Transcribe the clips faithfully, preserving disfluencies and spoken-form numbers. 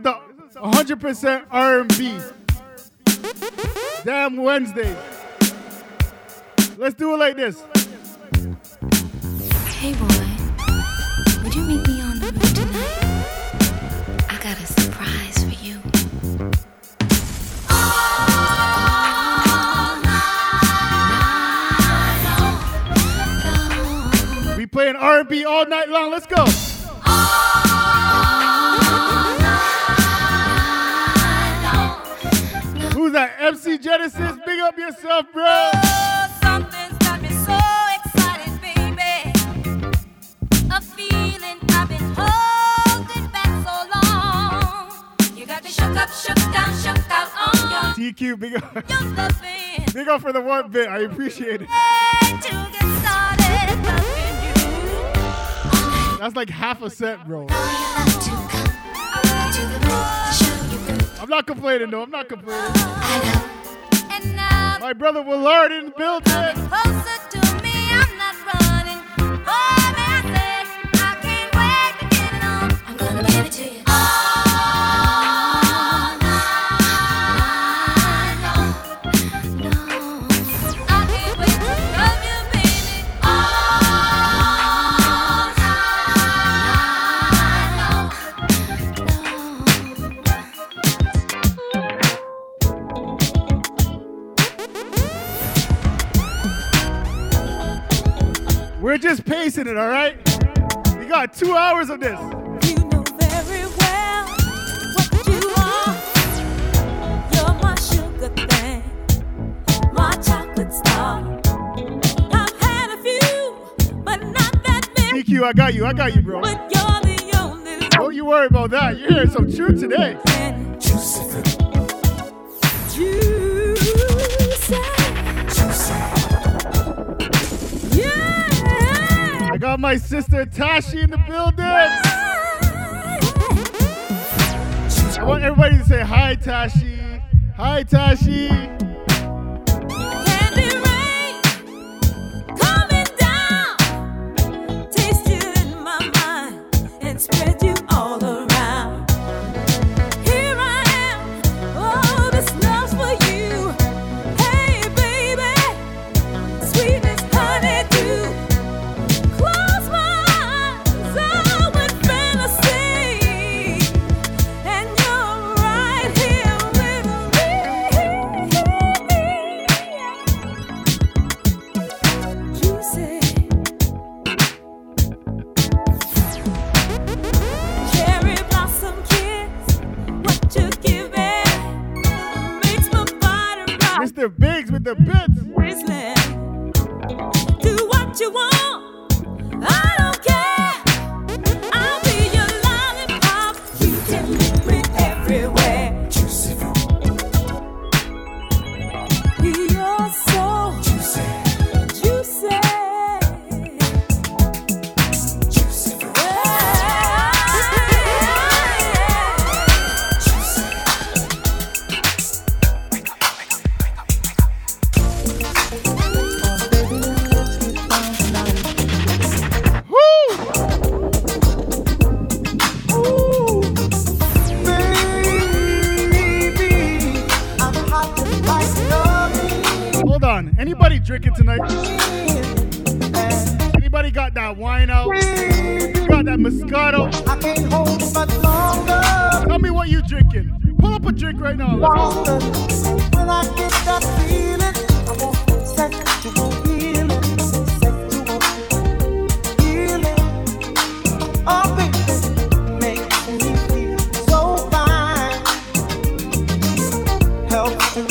is the one hundred percent R and B. Damn Wednesday. Let's do it like this. Hey boy, would you meet me on the roof tonight? I got a surprise for you. We playing R and B all night long. Let's go. Who's that? M C Genesis. Big up yourself, bro. Oh, something's got me so excited, baby. A feeling I've been holding back so long. You got me shook up, shook down, shook out on your T Q. Big up. Big up for the one bit. I appreciate it. To get started, loving. That's like half a cent, bro. I'm not complaining, though. I'm not complaining. My brother Willard in the building. I'm gonna give it to you. We're just pacing it, all right? We got two hours of this. You know very well what you are. You're my sugar thing, my chocolate star. I've had a few, but not that many. T Q, I got you, I got you, bro. But you're the only one. Don't you worry about that. You're hearing some truth today. I got my sister Tashi in the building. I want everybody to say hi, Tashi. Hi, Tashi. Candy rain coming down. Taste you in my mind and spread you all around. Here I am. Oh, this love's for you. Hey, baby. Sweet as honey, too. Mister Biggs with the bits. Do what you want. I don't care. I'll be your lollipop. You can meet me everywhere. Juicy. You're so juicy. Juicy. Juicy. Anybody drinking tonight? Anybody got that wine out? Got that Moscato? I can't hold it much longer. Tell me what you drinking. Pull up a drink right now. Let's go. When I get that feeling, I want sexual healing. Sexual healing. Oh, baby, makes me feel so fine. Helps me.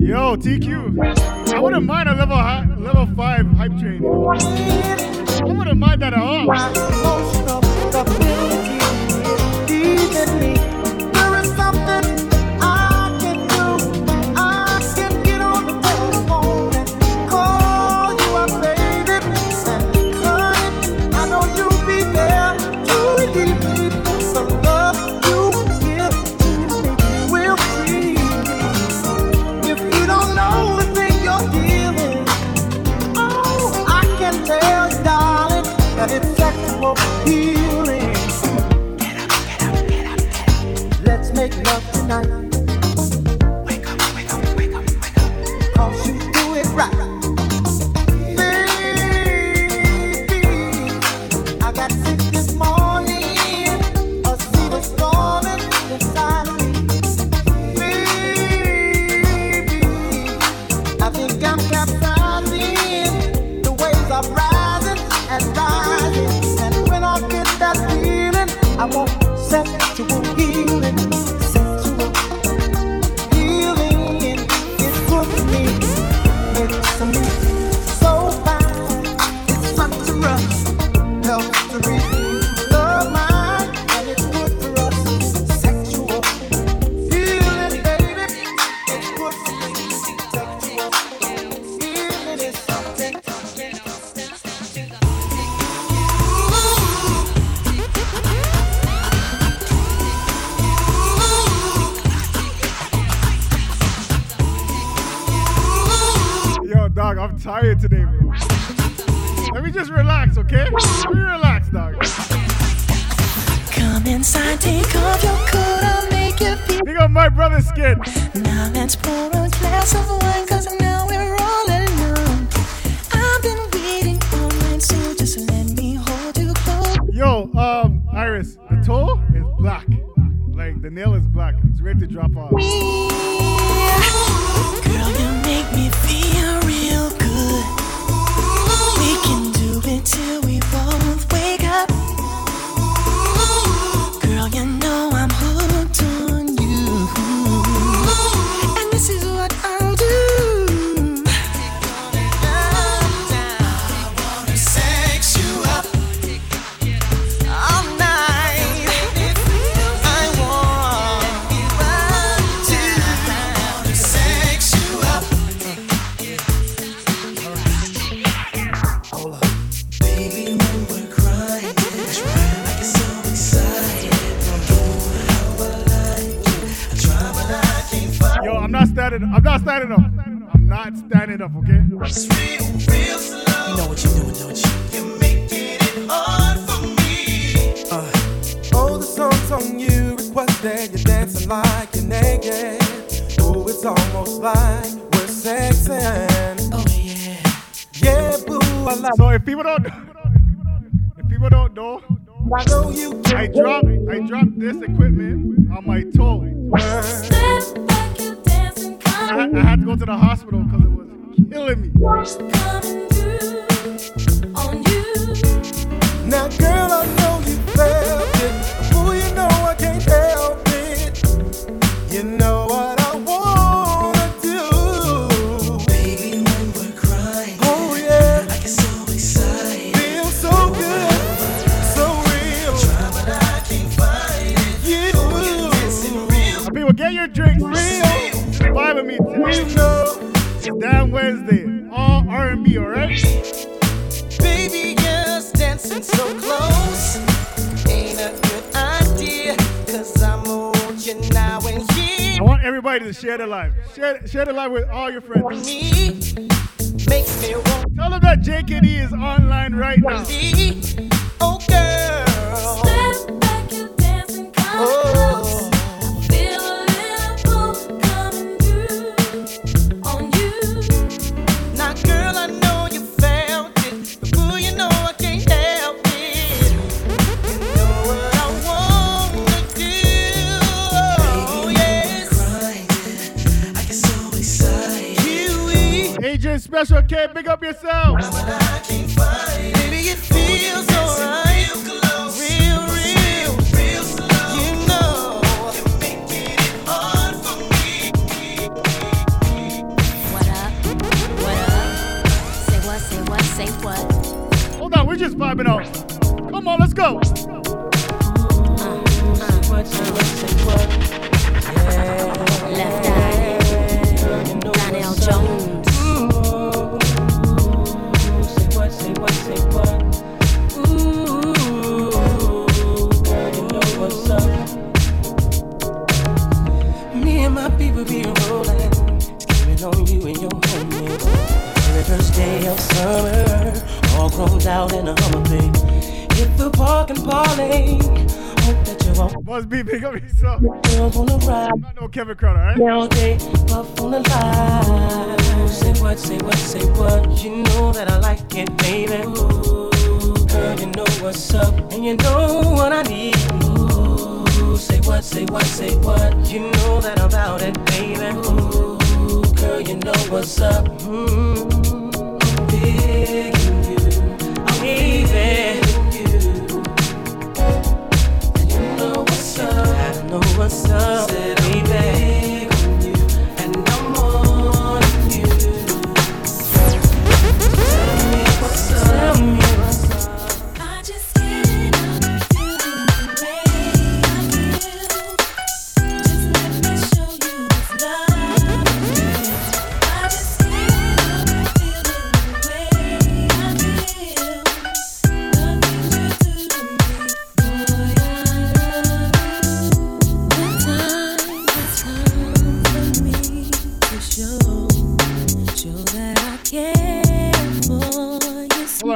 Yo, T Q, I wouldn't mind a level high, level five hype train. I wouldn't mind that at all. Dog, I'm tired today, bro. Let me just relax, okay? Let me relax, dog. Come inside, take off your coat, I'll make you feel. Think of my brother's skin. Now let's pour a glass of wine, cause now we're all alone. I've been waiting all night, so just let me hold you close. Yo, um, Iris, the toe is black. Like, the nail is black. It's ready to drop off. Girl, you make me feel real good. We can do it till we both wake up. Girl, you know I'm hooked on you. And this is what I'll do. I wanna sex you up all night. I want to. I wanna sex you up. Hold up. Baby, when we're crying, it's right like it's so exciting. Don't know how I like you. I try, but I can't find. Yo, I'm not standing up. I'm not standing up. I'm not standing up, okay? It's real, real slow. You know what you're doing, don't you? You're making it hard for me. Uh, all the songs on you requested, you're dancing like you're naked. Oh, it's almost like we're sexing. Oh yeah, yeah, boo, I like. So if people don't, if people don't know, I know you can. I drop, I drop this equipment on my toe. Step back, you're dancing, I, come. had- I had to go to the hospital because it was killing me. Coming through on you. Now, girl, I know you felt it. Ooh, you know I can't help it. You know what I wanna do. Baby, when we're crying, Oh yeah, I get so excited. feel so good, so real. Try, but I can't fight it. You, Dancing real, People, get your drinks. Real. Vibe with me you today. know, Damn Wednesday. All R and B, alright? baby, just dancing so close. Ain't a good idea, cause I'm old, you now and I here. want everybody to share the live. Share, share the live with all your friends. Me makes me want Tell them that J K D is online right now. me. Oh, girl. Step back, you're dancing, come close. Oh, Feel a little pull coming through on you. now, girl, I know you felt it. But, boo, you know I can't help it. You know what I wanna do. Oh, yes. I get so excited. You, A J Special K, big up yourself. I can't fight it. Baby, it feels alright. Real, real, real slow. You know, you're making it hard for me. What up? What up? Say what, say what, say what? Hold on, we're just vibing out. Come on, let's go. Left Eye, Donnell Jones. Me and my people be rolling, scheming on you and your homies. Very first day of summer, all grown out in a Hummer, babe. Hit the park and parlay. Hope that you all Busby, big up yourself. girls wanna ride Not no Kevin Crowder, alright? all day, puff on the line. Say what, say what, say what. You know that I like it, baby. Ooh, girl, you know what's up, and you know what I need. Ooh, say what, say what, say what. You know that I'm about it, baby. Ooh, girl, you know what's up. Mm, I'm digging you, I'm leaving you. You know what's up. I know what's up, Said I'm baby. big on you, and I'm on you. Tell me what's up. Tell me what's up. I just can't understand the way I feel. Just let me show you this love. I just can't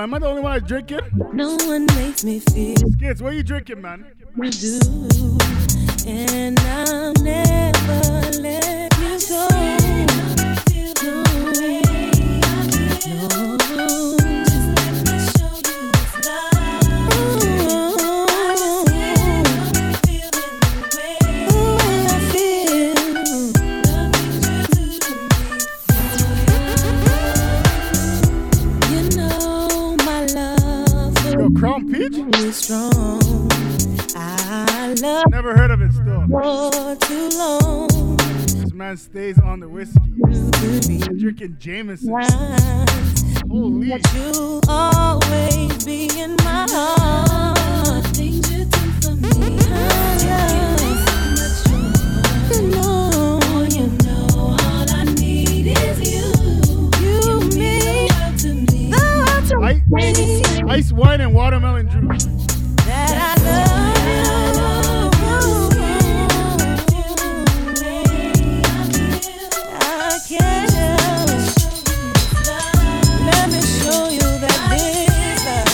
Am I the only one that's drinking? No one makes me feel. Kids, what are you drinking, man? We do, and I'll never let you go. No, no. Strong. I love. Never heard of it still. For too long. This man stays on the whiskey. I'm drinking Jameson. Right. Holy. You always be in my heart. Things you do for me. I love. You know, you know, all I need is you. You mean to me. Ice, ice wine and watermelon juice. That I love you. I can't help. Let me show you that this love.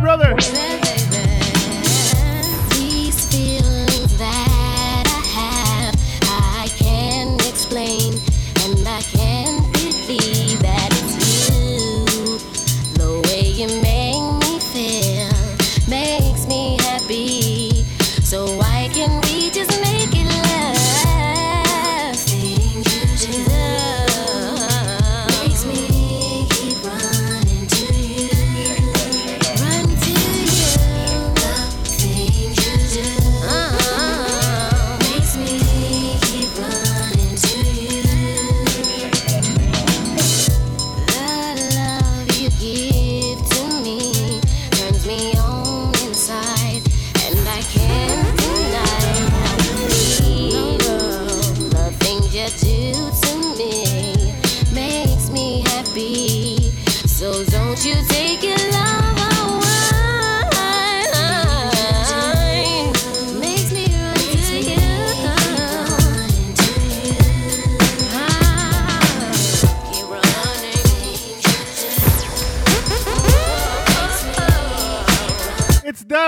Brother, these feelings that I have, I can't explain, and I can't believe that it's you. The way you make me feel makes me happy, so why can't we just make it last? Things you do makes me keep running to you.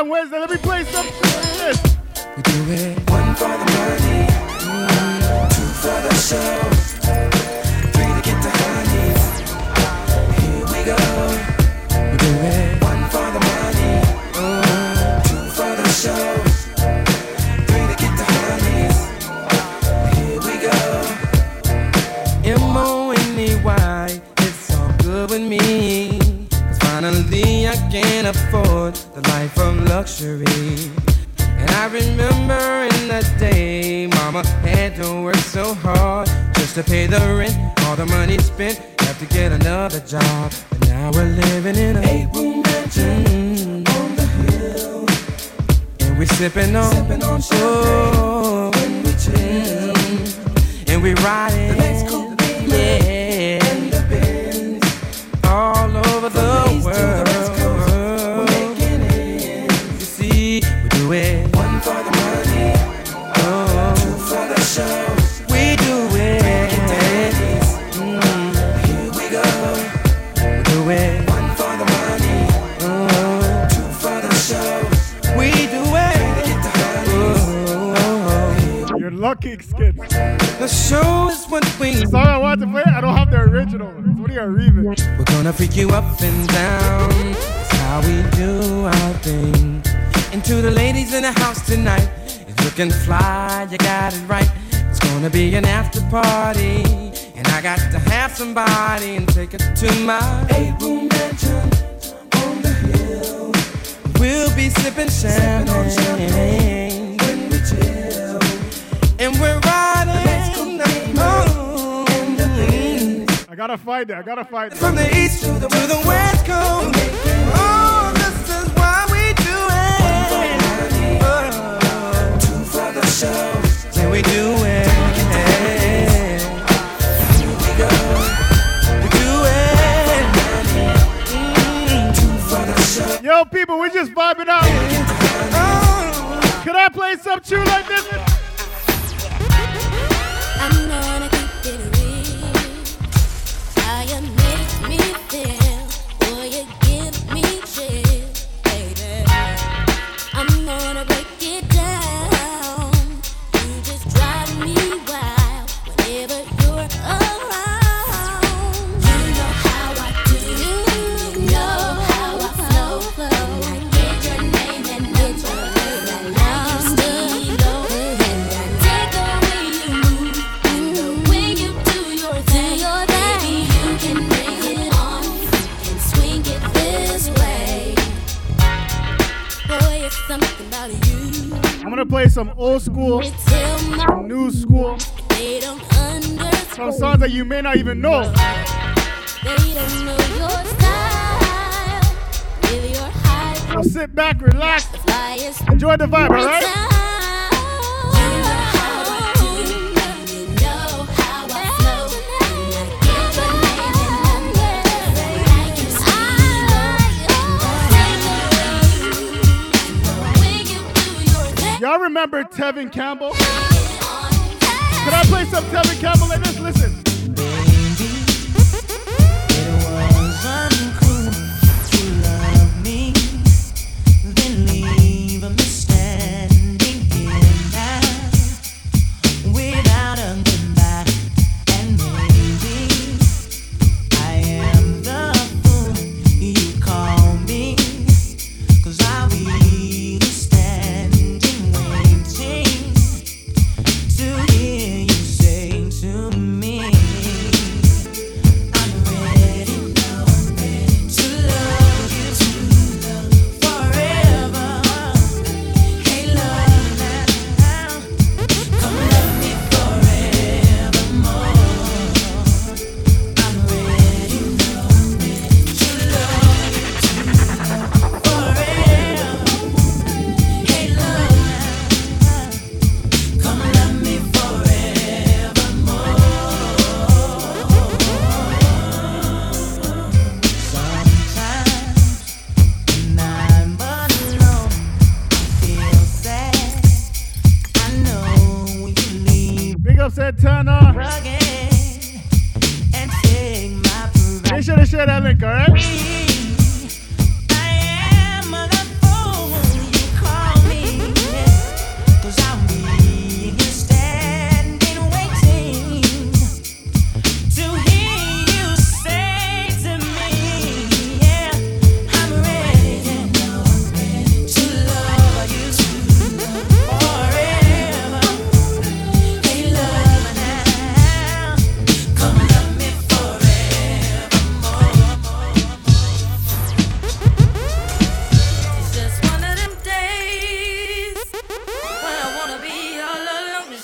Wednesday, let me play something like this. We do it one for the money, mm-hmm. Two for the show, three to get the honey. Here we go. We do it one for the money, mm-hmm. Two for the show, three to get the honey. Here we go. M O N E Y, it's all good with me. Finally, I can afford the life of luxury. And I remember in the day, mama had to work so hard just to pay the rent. All the money spent, have to get another job. But now we're living in a eight-room mansion, mm-hmm, on the hill. And we're sipping on, sipping on champagne when we chill. Mm-hmm. And we riding the next coupe, yeah, in the Benz, all over the, the world. Skip. The show is what we need. Sorry, I want to play it. I don't have the original. It's what are you remixing? We're gonna freak you up and down. That's how we do our thing. And to the ladies in the house tonight, it's looking fly, you got it right. It's gonna be an after party, and I got to have somebody and take it to my eight-room mansion on the hill. We'll be sipping champagne, sipping on champagne when we chill. And we're riding the I gotta find it, I gotta find it. From the east to the, to the west coast. Oh, this is why we do it. One for the money, oh, two Yo, people, we just vibing out. Could I play some tune like this? I'm gonna keep it real. How you make me feel? Will you give me chill, baby? I'm gonna break it down. You just drive me wild whenever you're around. I'm gonna play some old school, some new school, some songs that you may not even know. They don't know your style. With your high, so sit back, relax, enjoy the vibe, alright? Y'all remember Tevin Campbell? Can I play some Tevin Campbell like this? Listen. Santana. Make sure to share that link, alright?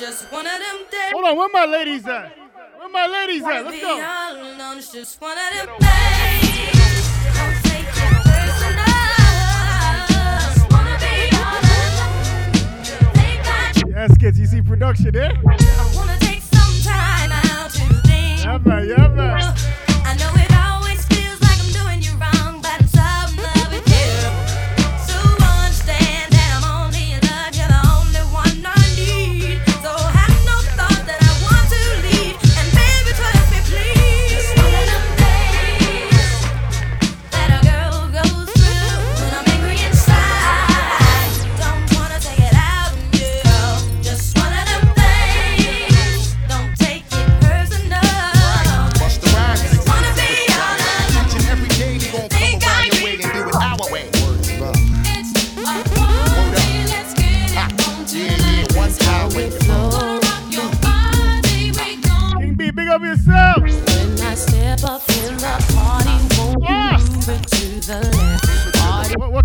Just one of them things. Don't take it personal. Just wanna be all alone. Yes, kids, you see production there? Eh? I wanna take some time out to think. Yeah, man, yeah, man. I know it always feels like I'm doing you wrong, but I'm so in love with you. So understand that I'm only in love. You're the only one I need. So have no thought that I want to leave. And baby, trust me, please.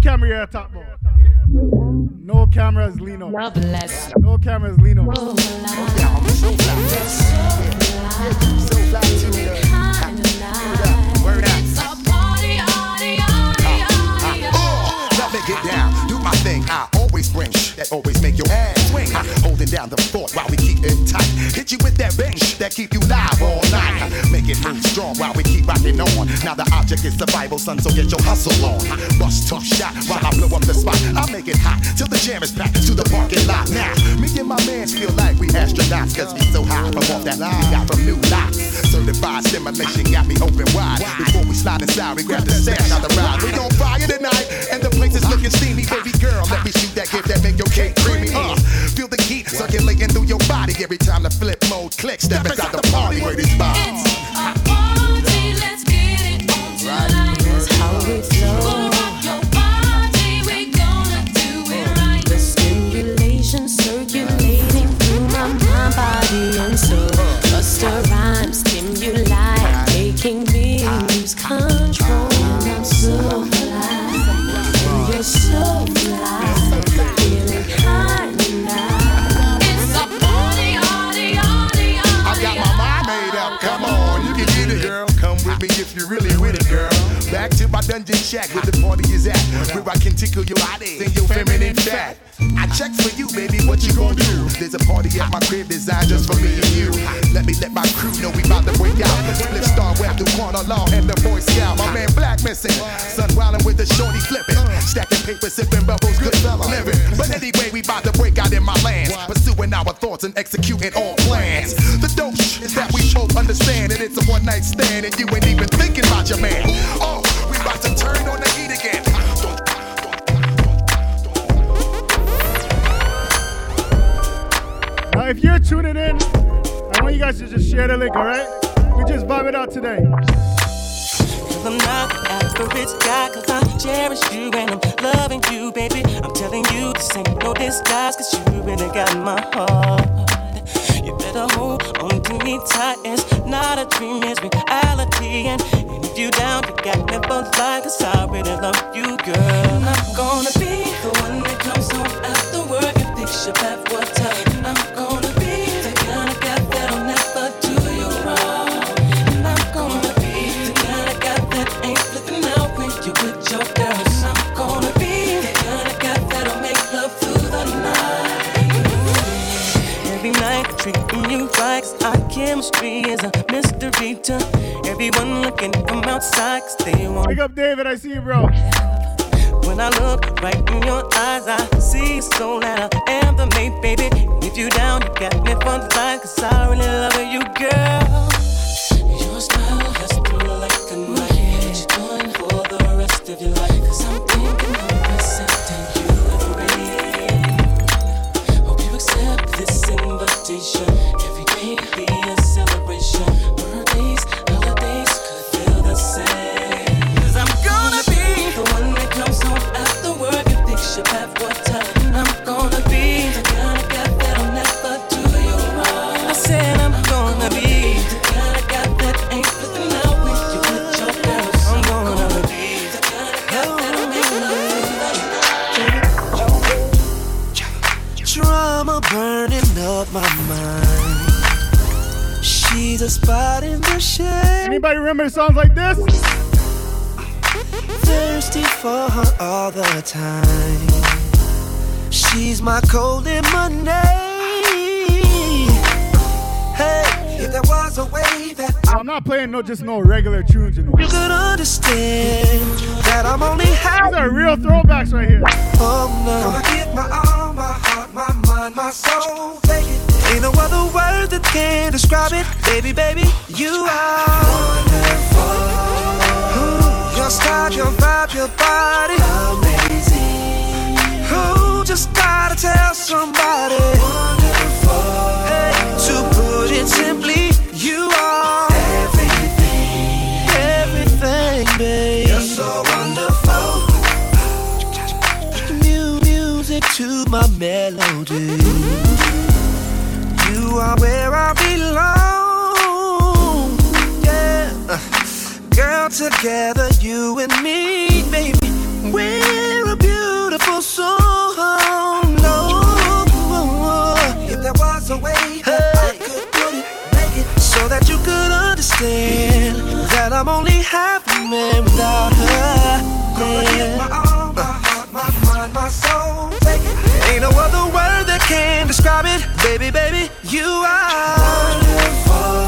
Camera top mode. No cameras, Lino. No cameras, Lino. So let me get down, do my thing. I always bring that always make your ass swing. Holding down the fort while we keep it tight. Hit you with that ring that keep you live all night. Make it move strong while we keep rocking on. Now the object is survival, son, so get your hustle on. Bust tough shit. shot while I blow up the spot. I make it hot till the jam is packed to the parking lot. Now, me and my mans feel like we astronauts, cause we so high from off that line. We got from new lots. Certified simulation got me open wide. Before we slide inside, we grab the sash out the ride. We gon' fire tonight, and the place is looking steamy. Baby girl, let me shoot that gift that make your cake creamy. Uh, feel the heat circulating through your body every time the flip mode clicks. Step inside the party where these vibes. Let's get it on tonight. That's how we flow. We'll rock your body, we gonna do it right. The stimulation circulating through my mind, body and soul. Busta rhymes, stimuli, making me lose control. And I'm so fly, you're so fly, feeling high now. It's a party, party, party, party. I got my mind made up. Come on, you can get it, girl. With me if you really with it, girl. Back to my dungeon shack where the party is at, where I can tickle your body, sing your feminine fat. I check for you, baby, what you gon' do? There's a party at my crib designed just for me and you. Let me let my crew know we about to break out. Flip star web through corner law and the boy scout. My man Black missing, sun wildin' with the shorty flipping, stacking paper, sipping bubbles, good fella living. But anyway, we about to break out in my lands, pursuing our thoughts and executing all plans. The dope is that we both understand that it's a one night stand and you ain't even thinking about your man. Oh, we about to turn on the heat again. Uh, if you're tuning in, I want you guys to just share the link, alright? We just vibe it out today. Cause I'm not the average guy, cause I cherish you and I'm loving you, baby. I'm telling you this ain't no disguise, cause you really got my heart. You better hold on to me tight. It's not a dream, it's reality. And if you down, you got never lie, cause I really love you, girl. And I'm gonna be the one that comes home after work and picks your back what's up. And I'm gonna be the kind of guy that'll never do you wrong. And I'm gonna be the kind of guy that ain't flipping out when you with your girl. Treating you right, cause our chemistry is a mystery to everyone looking from outside, cause they want. Wake up, David, I see you, bro. When I look right in your eyes, I see you so that I am the mate, baby. If you down, you got me for the line, cause I really love you, girl. Your style has to look like a knife. What you doing for the rest of your life? Cause I'm thinking of accepting you already. Hope you accept this invitation. Every day be a celebration. Birthdays, holidays could feel the same. Cause I'm gonna be the one that comes home after work and picks your back what's up. And I'm gonna be the kind of guy that'll never do you wrong. I said I'm gonna be the kind of guy that ain't flipping out with you with your girls. I'm gonna be the kind of guy that'll make love. Drama burning up my mind. She's a spot in the shade. Anybody remember songs like this? Thirsty for her all the time. She's my cold lemonade. Hey, if there was a way that I... I'm not playing no just no regular tunes, you know. You could understand that I'm only happy. These are real throwbacks right here. Oh no. Come and get my arm, my heart, my mind, my soul. Ain't no other word that can describe it. Baby, baby, you are wonderful. Ooh, your style, your vibe, your body. Amazing. Ooh, just gotta tell somebody. Wonderful. Hey, to put it simply, you are everything. Everything, babe. You're so wonderful. New music to my melody. You are where I belong, yeah. Girl, together, you and me, baby, we're a beautiful song. No, if there was a way that I could put it, make it so that you could understand that I'm only half a man without her. Gonna give my arm, my heart, my mind, my soul. Ain't no other word that can describe it. Baby, baby, you are wonderful.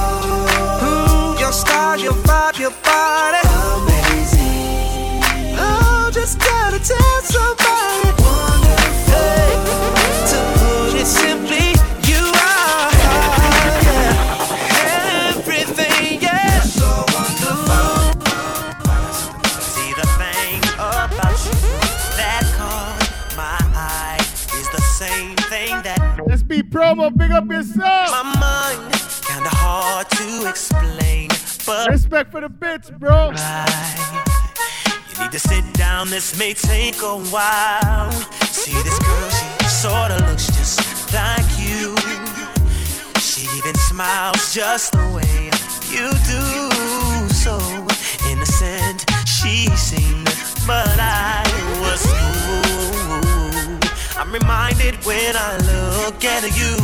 Ooh, your style, your vibe, your body. Amazing. Oh, just gotta tell somebody wonderful. To put it simply, you are, yeah, everything, yeah. So wonderful. See the thing about you that caught my eye is the same thing that. Let's be promo, big up yourself. My mind, kinda hard to explain, but respect for the bitch, bro. Right. Need to sit down, this may take a while. See this girl, she sorta looks just like you. She even smiles just the way you do. So innocent she seemed, but I was fooled. I'm reminded when I look at you,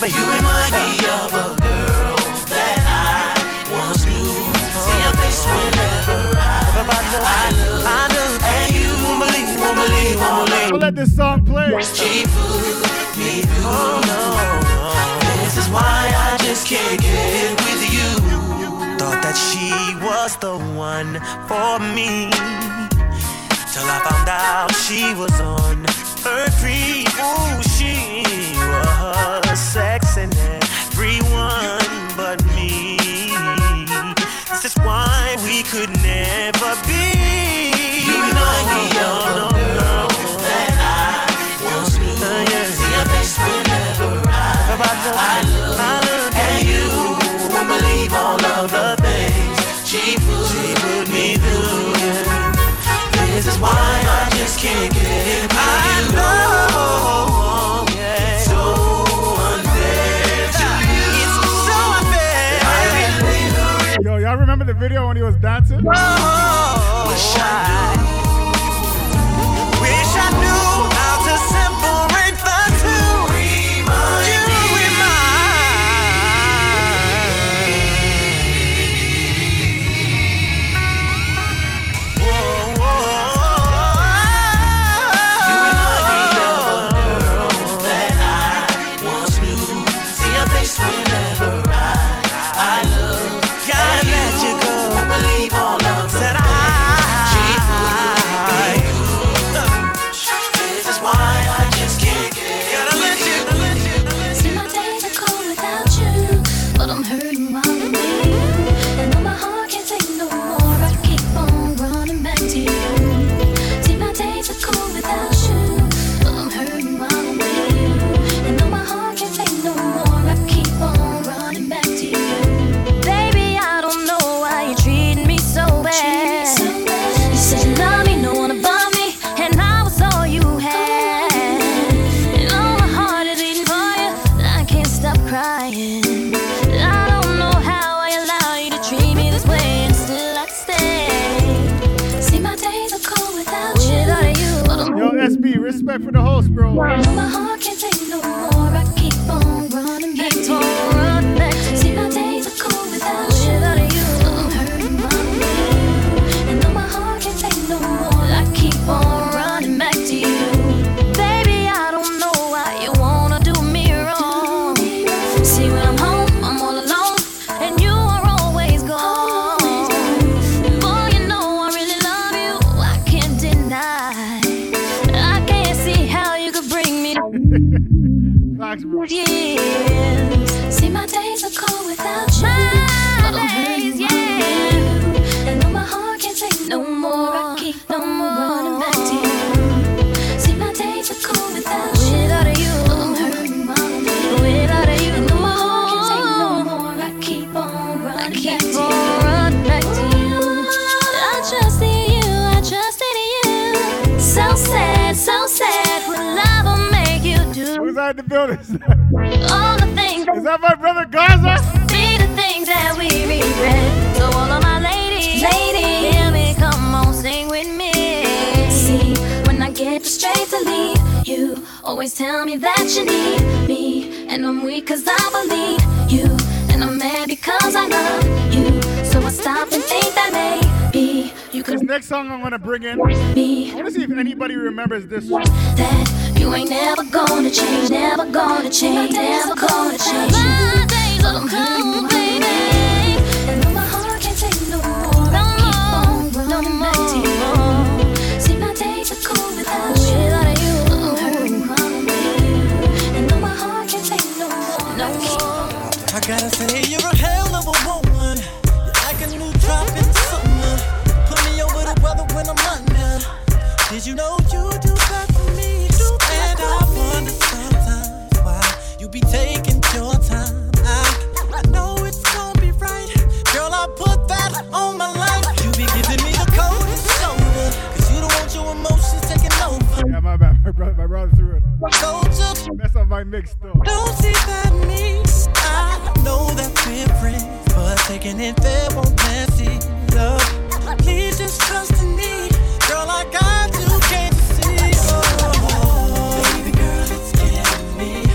but you remind me of a girl that I once knew. See your face whenever I I look, I look, and you won't believe, won't believe, won't believe. We'll let this song play. She put me through, oh, no. This is why I just can't get with you. Thought that she was the one for me, till I found out she was on her creep. Ooh, she was sexing everyone but me. This is why we could never be. You remind me of a girl that I once knew. See your face whenever I, I look, I look at you. you. Won't believe all of the things she put, she put me through. This is why I just can't get it. I know. Y'all remember the video when he was dancing? Oh, wish I knew, wish I knew how to separate the two. Remind you remind. Whoa, whoa, whoa. You remind me of a girl that I once knew. See your face whenever I, I look. Respect for the host, bro. My heart can't take no more. I keep on running back to you. See my days are cold without you. I'm hurting my way, and though my heart can't take no more, I keep on running back to you. Baby, I don't know why you wanna do me wrong. See, when I'm home, I'm all alone, and you are always gone. Boy, you know I really love you. I can't deny. Years. See my days are cold without you. My days, yeah. And though my heart can't take no more, I keep no more running back to you. See my days are cold without you. Without you, I'm hurting my way. Without you, and though my heart can't take no more, I keep on running, I keep back, on to run back to you. I trusted you, I trusted you. So sad, so sad. When love will make you do. Who's out in the building? All the things. Is that my brother Gaza? See the things that we regret. So all of my ladies, ladies, hear me, come on, sing with me. See, when I get straight to leave, you always tell me that you need me, and I'm weak 'cause I believe you, and I'm mad because I love you. So I stop and think that maybe you could. This next song I'm gonna bring in. Me. I wanna see if anybody remembers this one. That you ain't never gonna change, never gonna change, never gonna change. My days are cold, baby, and though my heart can't take no more, I keep on running back to you. See, my days are I say you're a hell of a woman. You're like a new drop in the summer. Put me over the weather when I'm under. Did you know you do that for me? And I wonder sometimes why you be taking your time. I, I know it's gonna be right. Girl, I put that on my life. You be giving me the coldest shoulder, cause you don't want your emotions taking over. Yeah, my bad, my brother, my brother threw it. So just mess up my mix though. Don't see that means I know that we're friends, but taking it there won't pass it up. Please just trust in me. Girl, I got you, can't you see? Oh, baby girl, it's killing me.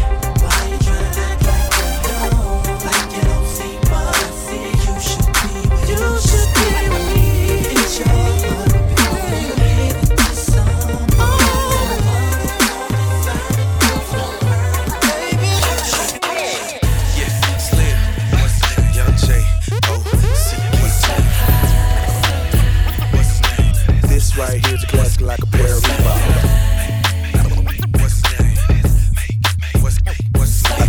Why you trying to act like you don't? Like you don't see what I see. You should be with you me. Should be with me. It's your fault because you made it to someone. Oh, baby, yes, slip, what's that? Young J, oh, see, what's that? What's that? This right here's a classic like a pair of Reebok.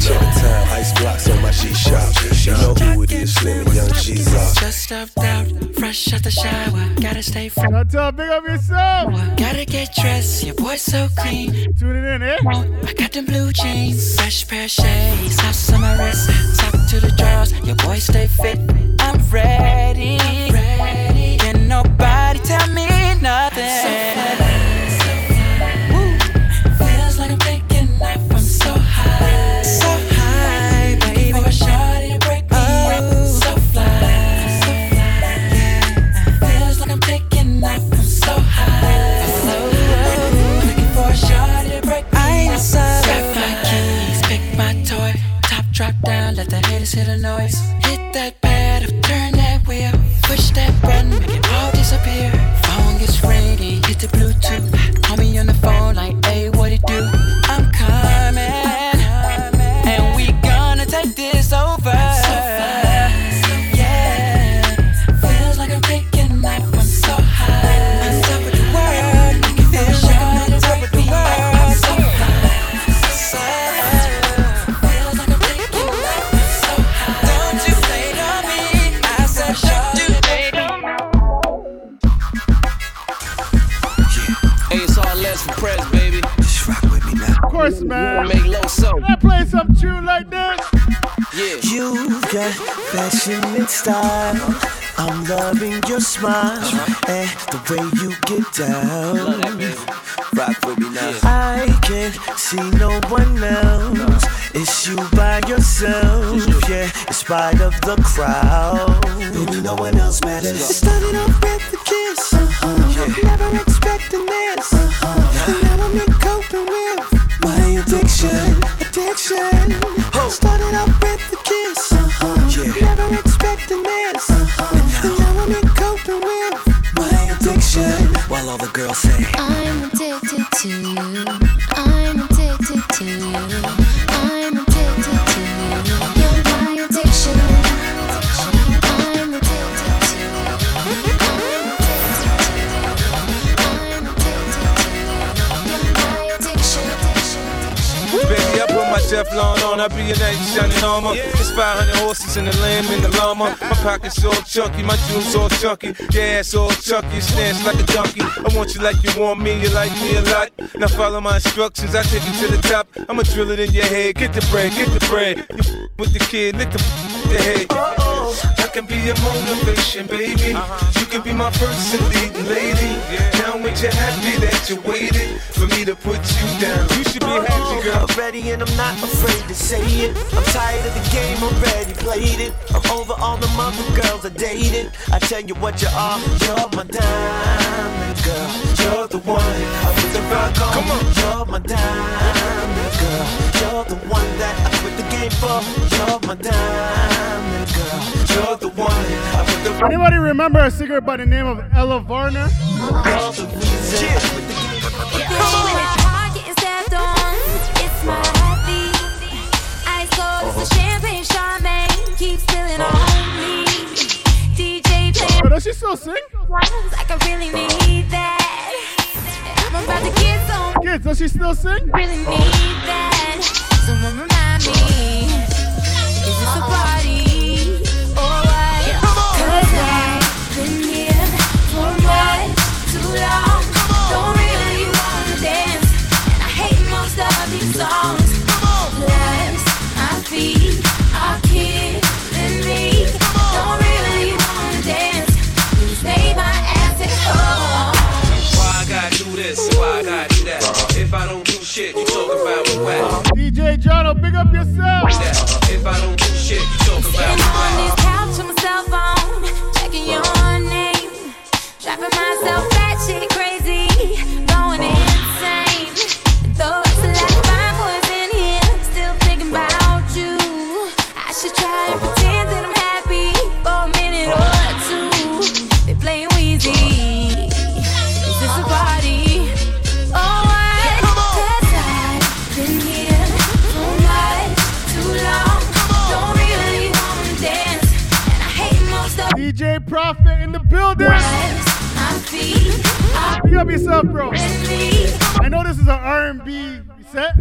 Check the time, ice blocks on my G-Shop. You know who it is, Slim and Young G-Zop. Just stuffed out, fresh out the shower. Gotta stay fresh. Shut up, big up yourself. Gotta get dressed, your boy's so clean. Tune it in, eh? I got them blue jeans, fresh pair of shades. House on my wrist, top to the drawers. Your boy stay fit, I'm ready. Ready. Can nobody tell me nothing. So drop down, let the haters hear the noise. Hit that pedal, turn that wheel. Push that button, make it all disappear. Phone gets ringing, hit the Bluetooth. Call me on the phone like, hey, what it do? I'm coming, and we gonna take this over. So fly, so fly. Yeah, feels like I'm taking life, I'm so high. On top of the world, feels like I'm on top of the world. I'm so high, so high. Press, baby. Just rock with me now. Of course, man. Make low soul. Can I play some tune like this? Yeah. You got fashion and style. I'm loving your smile right. And the way you get down. Love that, baby. Rock with me now. Yeah. I can't see no one else. It's you by yourself, yeah. In spite of the crowd, baby, no one else matters. It started off with a kiss. Uh-huh. Yeah. Never expecting this. Uh-huh. And now I'm in coping with my addiction. Addiction. Oh. Started off with a kiss. Uh-huh. Yeah. Never expecting this. Uh-huh. And now I'm in coping with my addiction. While all the girls say, I'm addicted to you. I'm addicted to you. Teflon on, I be an eight shining armor. It's five hundred horses in the lamb in the llama. My pockets all chunky, my jewels all chunky. Your ass all chunky, stance like a donkey. I want you like you want me, you like me a lot. Now follow my instructions, I take you to the top. I'ma drill it in your head, get the bread, get the bread. You f- with the kid, lick the f- the head. Uh-oh, I can be your motivation, baby. Uh-huh. You can be my first and leading lady. Yeah. Now ain't you happy that you waited for me to put you down? You should be happy, girl. I'm ready and I'm not afraid to say it. I'm tired of the game, already played it. I'm over all the mother girls I dated. I tell you what you are, you're my diamond girl. You're the one I put the rock on. Come on. You're my diamond girl. You're the one that I put the game for. You're my diamond girl. You're the one I put the rock on. Anybody remember a singer by the name of Ella Varna? Girl, the reason I put the game for. Yeah. Getting stepped on. It's my the champagne Charmaine keeps spilling on me. D J play. Oh, does she still sing? Like I really need that. I'm about to get some. Kids, does she still sing? Really need that. Someone remind me. D J Jono, big up yourself. If I don't do shit, you talk about it. Sitting on this couch with my cell phone, checking your name, driving myself fat shit crazy, going insane. Though it's like I was in here, still thinking about you. I should try and pretend that I'm happy for a minute or two. They playing Wheezy. Is this a party? D J Prophet in the building. Pick up yourself, bro. I know this is an R and B set.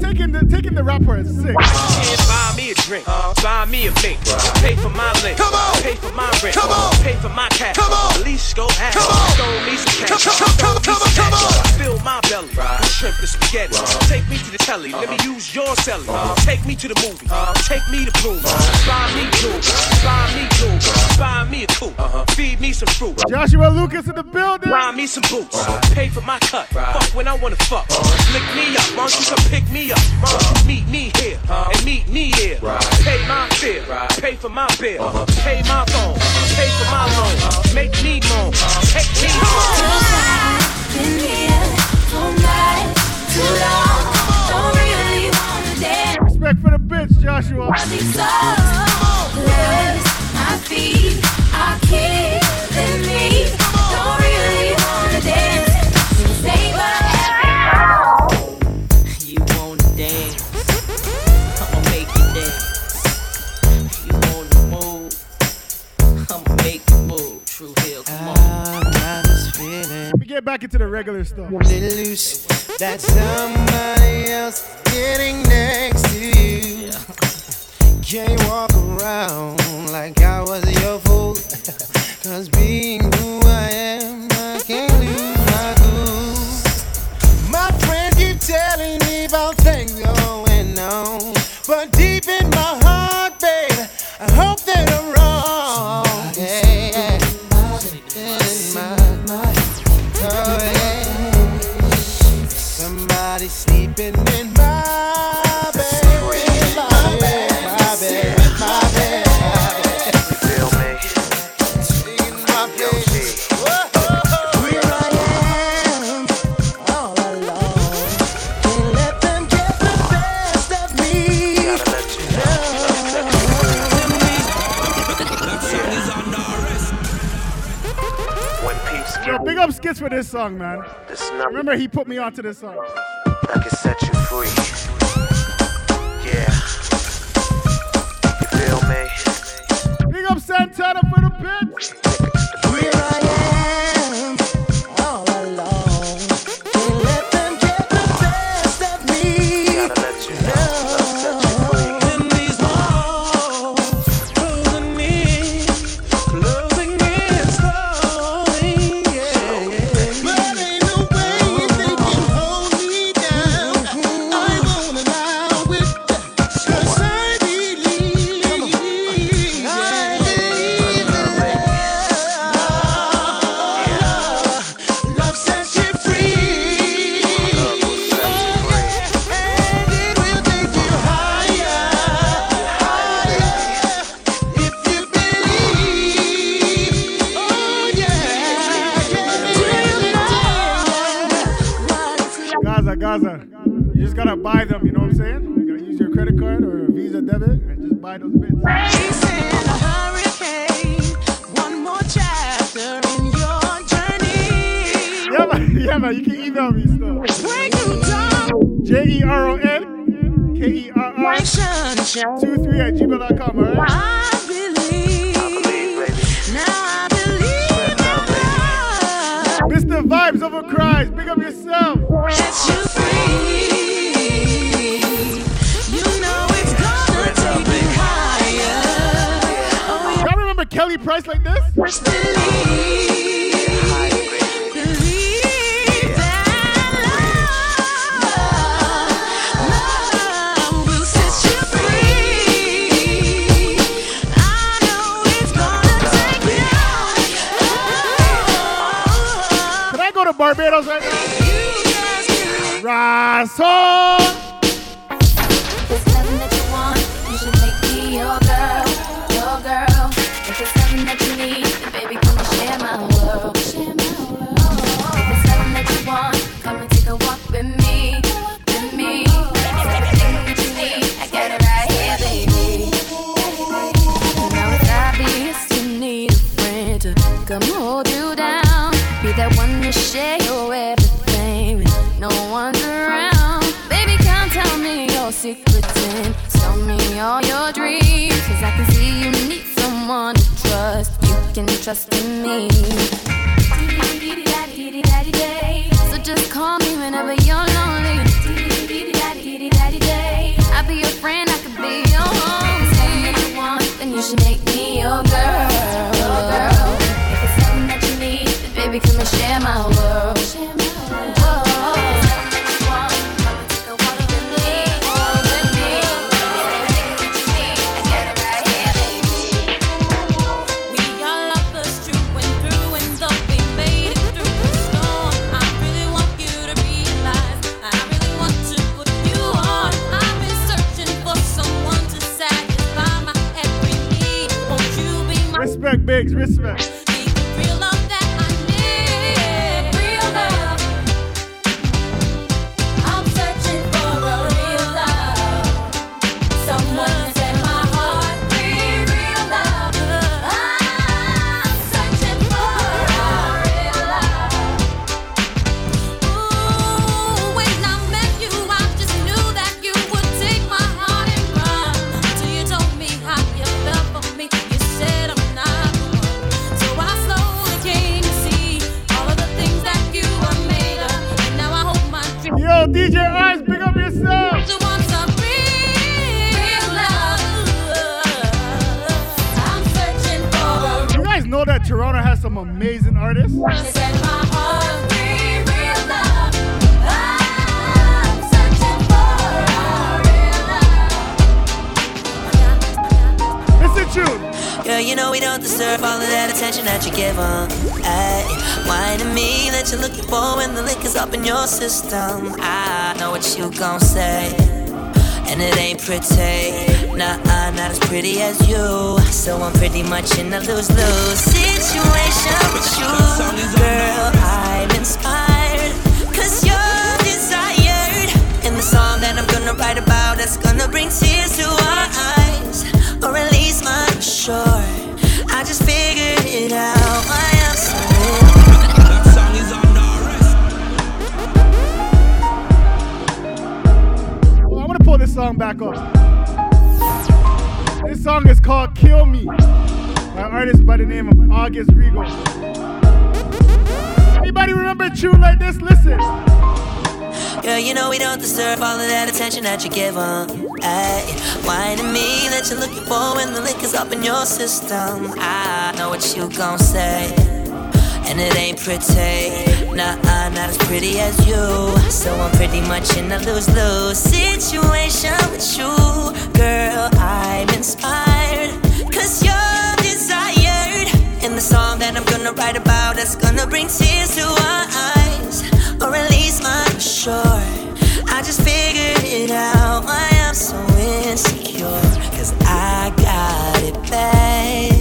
Taking the taking the rapper is sick. Buy me a drink, buy me a mink. Pay for my link, come on. Pay for my rent, come on. Pay for my cat, come on. Police go ask, come on. Stole me some cash, come on, come on. Fill my belly, shrimp and spaghetti. Take me to the telly, let me use your celly. Take me to the movie, take me to Bloom. Buy me jewels, buy me jewels, buy me a coupe. Feed me some fruit. Joshua Lucas in the building. Buy me some boots, pay for my cut. Fuck when I wanna fuck. Lick me up, why don't you come pick me up? Why don't you meet me here and meet me here? Pay my fare, pay for my bill, pay my phone, pay for my loan. Make me moan, take me home. Been here all night, too long. Don't really wanna dance. Respect for the bitch, Joshua. I be so blessed. I feed our kids and me. Don't really wanna dance. Say what? You wanna dance? I'ma make you dance. You wanna move? I'ma make you move. True Hill, come on. Let me get back into the regular stuff. Loose. That's somebody else getting next to you. Yeah. Can't walk around like I was your fool. Cause being who I am, I can't lose my cool. My friend keep telling me about things going on. But deep in my heart, babe, I hope that I'm wrong. Sleeping in my bed, my bed, my bed, my bed. Feel me? Sleeping in my bed. Here I am, all alone. Can't let them get the best of me. Gotta let you know. When peeps get. Yo, big up Skits for this song, man. This number. Remember, he put me onto this song. I can set you free. Yeah. You feel me? Big up Santana for the bitch. Here I am, all alone. Can't let them get the best of me. Gotta let you know. In these walls, closing in, closing in slowly. Yeah. But ain't no way they can hold me. Buy them, you know what I'm saying? You gotta use your credit card or a Visa debit and just buy those bits. Yeah, man, yeah, man, you can email me stuff. J E R O N K E R R two three at gmail dot com, all right? I believe, now I believe in love. Mister Vibes over Cries, pick up yourself. Let you free. You know it's gonna take me. first believe. Barbados right now. Rise on. If it's something that you want, you should make me your girl, your girl. If it's something that you need, then baby, come and share my world. Share my world. If it's something that you want, come and take a walk with me, with me. Everything that you need, I got it right here, baby. And now it's obvious you need a friend to come hold you down. Be that one to share your everything when no one's around. Baby, come tell me your secrets and tell me all your dreams. Cause I can see you need someone to trust. You can trust in me. So just call me whenever you're lonely. I'll be your friend, I could be your home. If it's something that you want, then you should make me your girl. If it's something that you need, baby, come and share my world. Share my world. We all love us true and through, and though we made it through the storm, I really want you to realize, I really want to put you on. I've been searching for someone to satisfy my every need. Won't you be my respect, Biggs, respect. Amazing artist. It's the truth. Girl, you know we don't deserve all of that attention that you give on. Ay, why to me that you're looking for when the liquor's up in your system? I know what you gon' say, and it ain't pretty. Nah-uh, not as pretty as you. So I'm pretty much in a lose-lose situation with you. Girl, I'm inspired, cause you're desired. And the song that I'm gonna write about, that's gonna bring tears to our eyes, or at least mine, I'm sure. I just figured it out, I am sorry. That song is on Iris. Well, I'm gonna pull this song back up. This song is called Kill Me by an artist by the name of August Rigo. Anybody remember a tune like this? Listen. Girl, you know we don't deserve all of that attention that you give on. Ay, why to me that you're looking for when the liquor's up in your system? I know what you gon' say, and it ain't pretty. Nah-uh, not as pretty as you. So I'm pretty much in a lose-lose situation with you. Girl, I'm inspired, cause you're desired. And the song that I'm gonna write about, that's gonna bring tears to our eyes, or at least mine, sure. I just figured it out, why I'm so insecure. Cause I got it bad,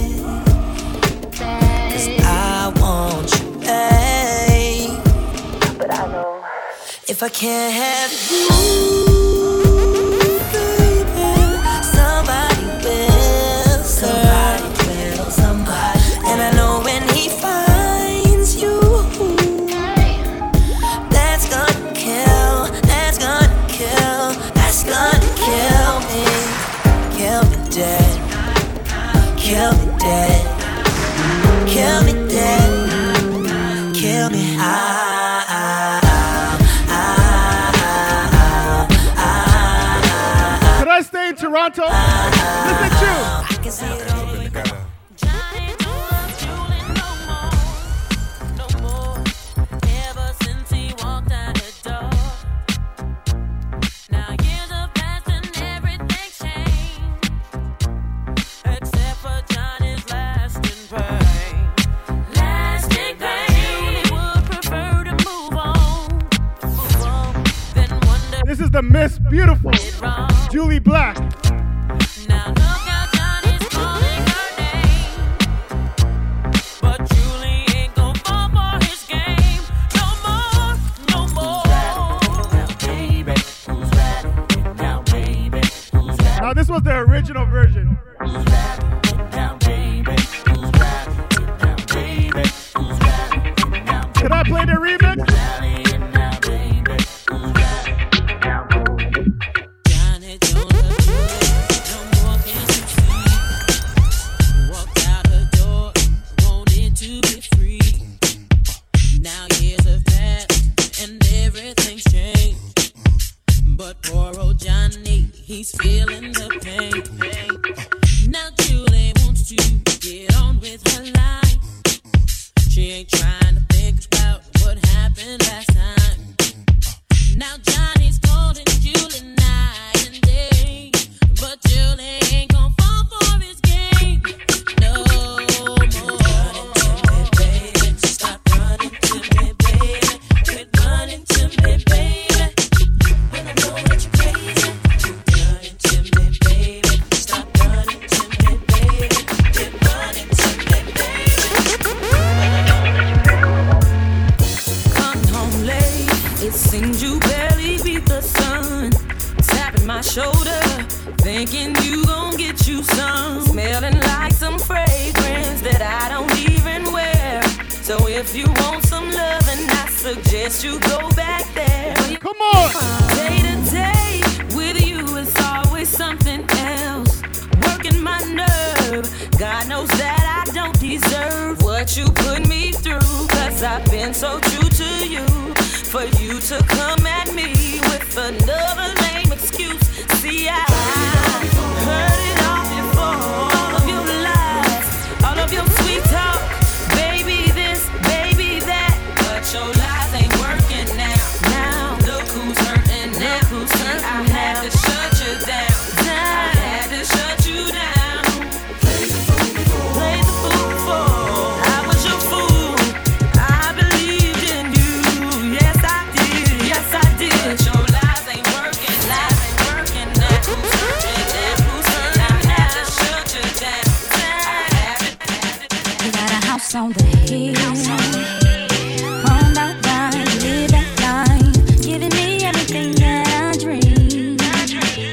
cause I want you bad. I know. If I can't have you, baby, somebody will, somebody will, somebody. And I know when he finds you, that's gonna kill, that's gonna kill, that's gonna kill me, kill me dead, kill me dead, kill me dead, kill me high. Toronto, listen to you. This is the Miss Beautiful, Julie Black. Now look out, Johnny's calling her name, but Julie ain't gon' fall for his game. No more, no more. Now this was the original version. Can I play the remix? He's feeling the pain, pain. Now Julie wants to get on with her life. She ain't trying to think about what happened last time. Now Johnny's calling Julie night and day, but Julie ain't gonna fall for his game. No more. Running to me, baby. Stop running to me, baby. Quit running to me, baby. Seems you barely beat the sun. Tapping my shoulder, thinking you gon' get you some. Smelling like some fragrance that I don't even wear. So if you want some loving, I suggest you go back there. Come on! Day to day, with you it's always something else. Working my nerve, God knows that I don't deserve what you put me through. Cause I've been so true to you. For you to come at me with another lame excuse. See, I heard it all before. All of your lies, all of your sweet talk. Baby this, baby that. But your lies ain't working now. Now, look who's hurting now. Look who's hurting I now. Had to shut you down. down. I had to shut you down. Play the fool before. Play the fool before. I was your fool. I believed in you. Yeah. Yes, I did. But your lies ain't working. Lies ain't working. That who's hurting? That who's hurting? I had to shut you down. I had it. We got a house on the hill. Home by line, live that line. Giving me everything that I dream.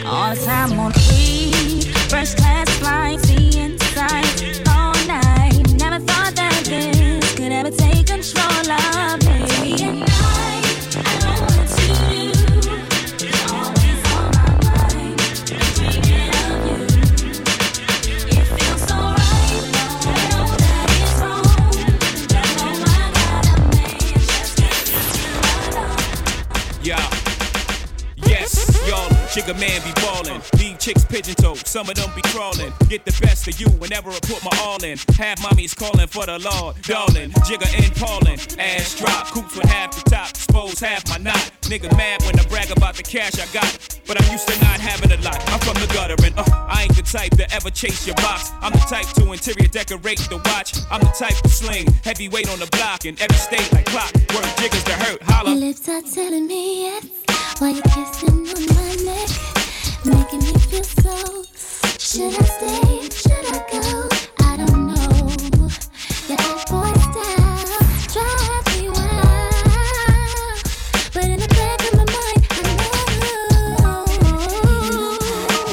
All the time on free. First class flight, the inside. All night. Never thought that this could ever take control of me. And I. Jigger man be ballin', leave chicks pigeon toe, some of them be crawlin'. Get the best of you whenever I put my all in. Half mommies callin' for the Lord, darling. Jigger and Paulin', ass drop, coops with half the top, expose half my knot. Nigga mad when I brag about the cash I got, but I'm used to not having a lot. I'm from the gutter and uh, I ain't the type to ever chase your box. I'm the type to interior decorate the watch. I'm the type to sling heavyweight on the block in every state like clockwork. Jiggers to hurt, holla. Your lips are telling me yes. While you're kissing on my neck, making me feel so. Should I stay? Should I go? I don't know. Your old boy style drives me wild, but in the back of my mind, I know. You know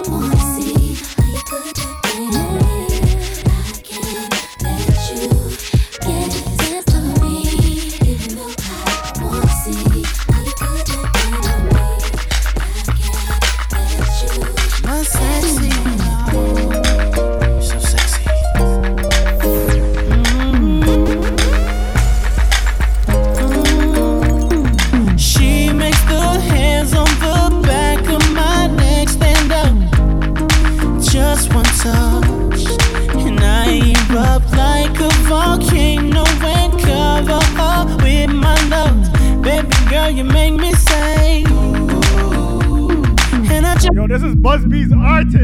I wanna see how you could have been. I can't let you get it from me. Even though I wanna see how you could have been. Sexy. So sexy. Mm-hmm. She makes the hands on the back of my neck stand up. Just one touch, and I erupt like a volcano and cover up with my love. Baby girl, you make me say. Yo, this is Busby's artist.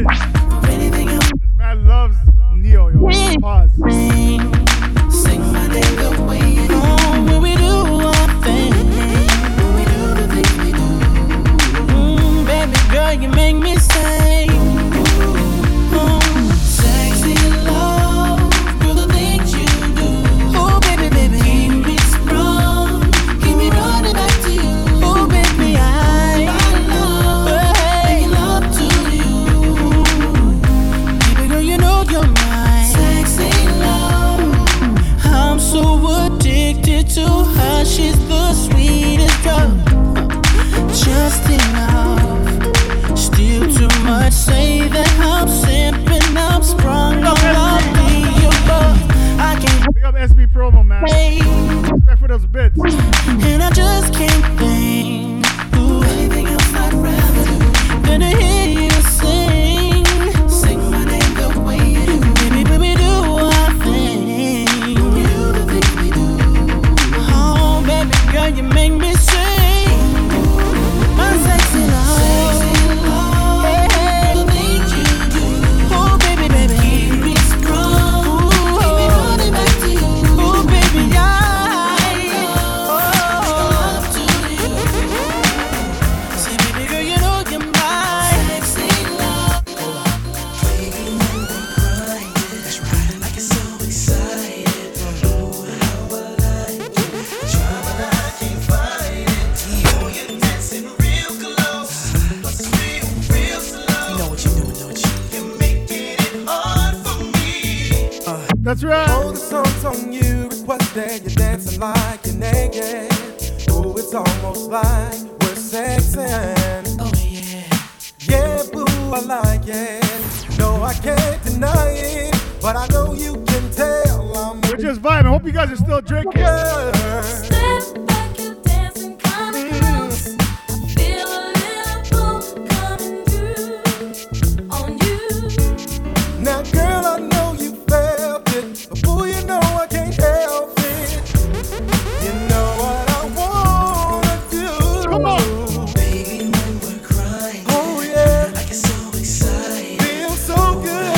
This man loves Neo, yo. Pause. Sing, sing my name the way you do. Oh, when we do our thing, when we do the things we do. Mm. That's right. Oh, the song's on you, it's what's there. You're dancing like you're naked. Oh, it's almost like we're sexing. Oh, yeah. Yeah, boo, I like it. No, I can't deny it. But I know you can tell I'm... We're just vibing. Hope you guys are still drinking. Yeah. Step back, you're dancing kind of close. I feel a little boom coming through on you. Now, girl, I know you felt it. But, boo, you know I can't help it. You know what I wanna do. Come on. Baby, when we're crying. Oh, yeah. I get so excited. Feel so good.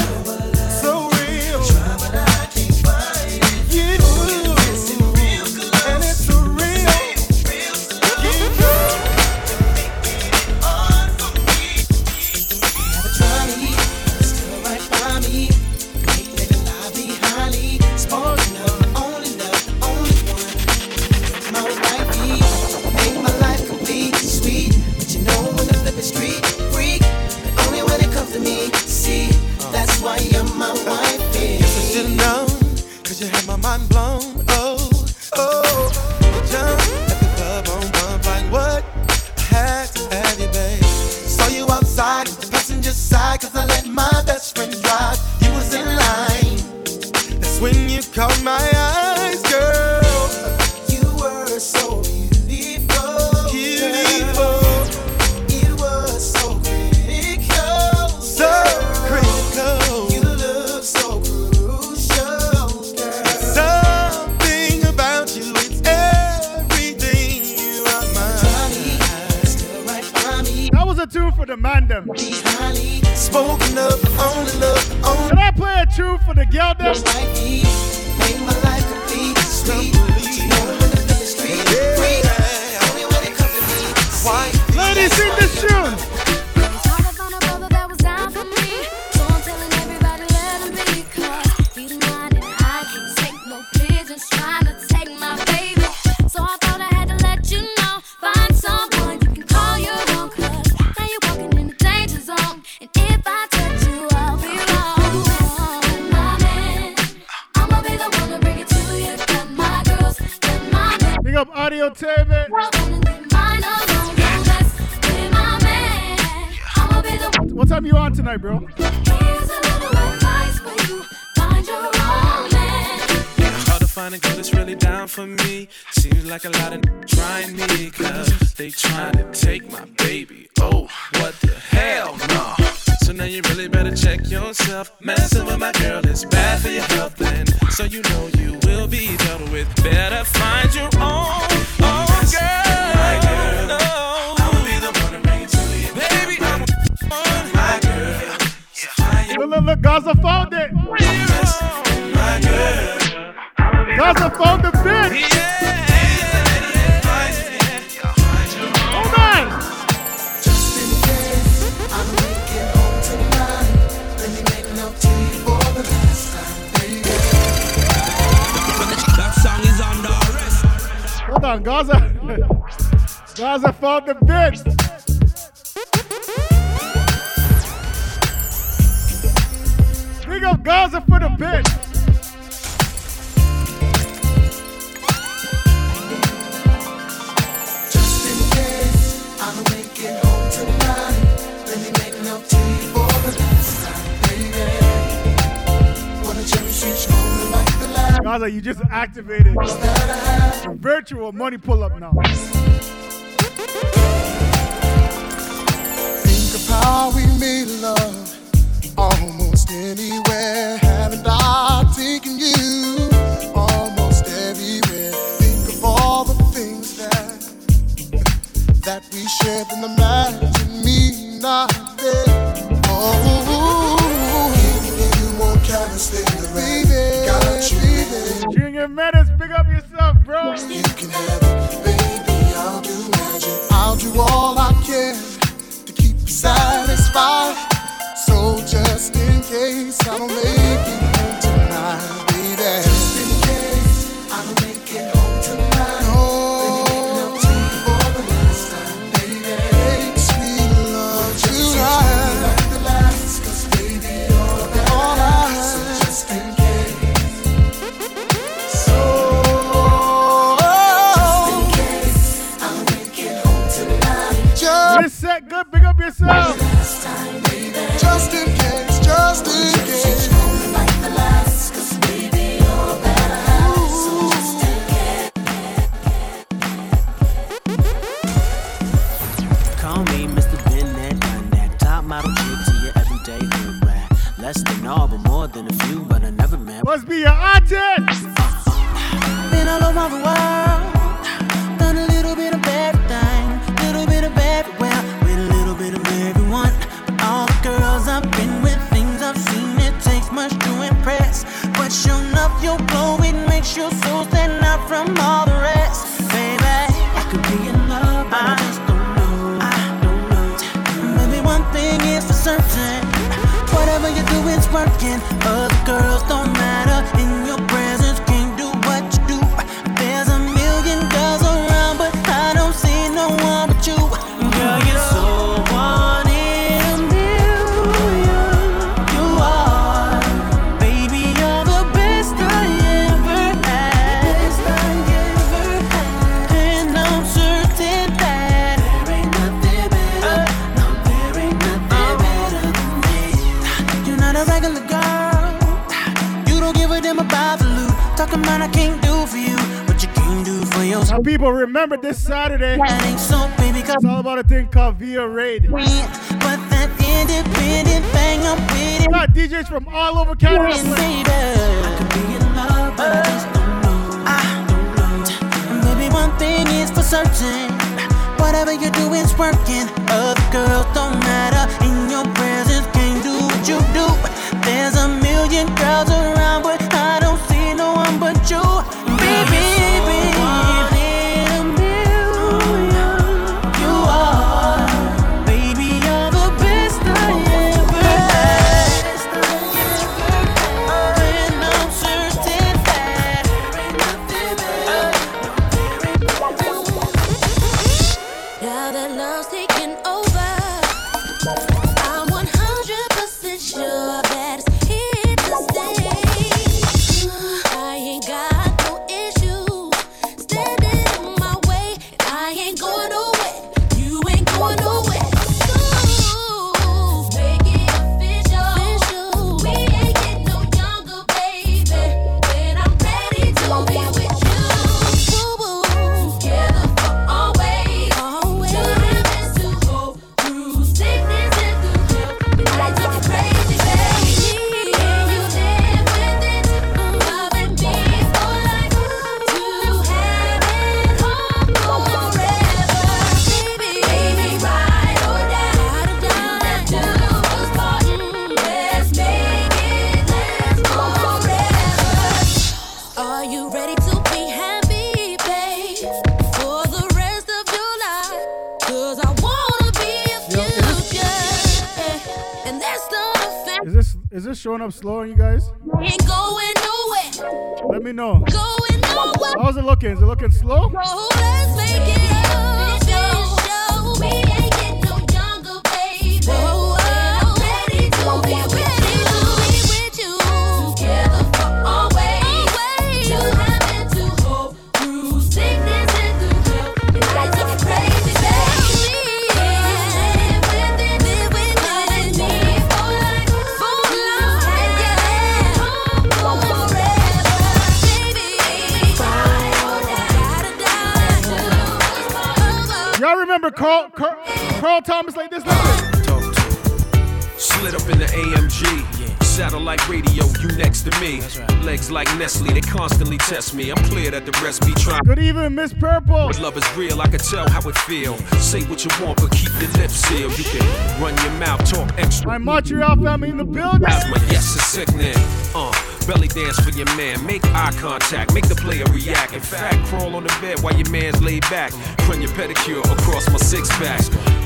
You just activated a virtual money pull-up now. Think of how we made love almost anywhere. Haven't I taken you almost everywhere? Think of all the things that that we shared in the night. And me not there. Oh, you won't count us in the rain. Got you. Junior Menace, pick up yourself, bro. You can have it, baby, I'll do magic. I'll do all I can to keep you satisfied. So just in case I don't make it home tonight, baby. Just in case I don't make it home tonight. No, then you make it up to me for the last time, baby. Makes me love you tonight. Like the last, cause baby, you're the best. So just in case. up. Reset good, big up yourself. Just in case, just in case. Call me Mister Ben that done that. Top model chick to your everyday hood rat. Less than all, but more than a few, but I never met. Must be your artist. Been all over the world. Done a little bit of everything. Little bit of everywhere. With a little bit of everyone. But all the girls I've been with, things I've seen, it takes much to impress. But sure enough, your glow, it makes your soul stand out from all the rest. Baby, I could be in love, but I just don't. Thing is for certain, whatever you do is working. Other girls don't matter, in your presence can't do what you do. There's a million girls around, but I don't see no one but you. Girl, you're so one in a million. You are, baby, you're the best I ever had, and I'm certain that there ain't nothing better. Uh, Regular girl, you don't give a damn about the loot. Talking about I can't do for you, but you can do for yourself. Now people, remember this Saturday. That ain't so, baby, it's all about a thing called Via Raid. But that independent thing I'm with it. We got D Js from all over Canada. I could be in love, but I just don't know. I don't know. And baby, one thing is for certain, whatever you do is working. Other girls don't matter, in your presence can't do what you do. There's a million girls around, but I don't see no one but you. Baby, baby, one in a million. You are, baby, you're the best I ever had. And I'm certain that there ain't nothing better. Now that love's taken over, I'm one hundred percent sure. Is this showing up slow on you guys? Ain't going nowhere. Let me know. Going nowhere. How's it looking? Is it looking slow? So let's make it up. Show. We ain't get no younger, baby. Oh, I'm ready to be with you. Be with you. Together for always. You have to go through sickness and through good. It's like a crazy day. Remember Carl, Carl, Carl Thomas like this? Slid up in the A M G, satellite radio, you next to me. Legs like Nestle, they constantly test me. I'm clear that the rest be trying. Good evening, Miss Purple. When love is real, I can tell how it feel. Say what you want, but keep your lips sealed. You can run your mouth, talk extra. My Montreal family in the building. Asthma, yes, it's sickening. Uh. Belly dance for your man, make eye contact, make the player react. In fact, crawl on the bed while your man's laid back. Run your pedicure across my six pack.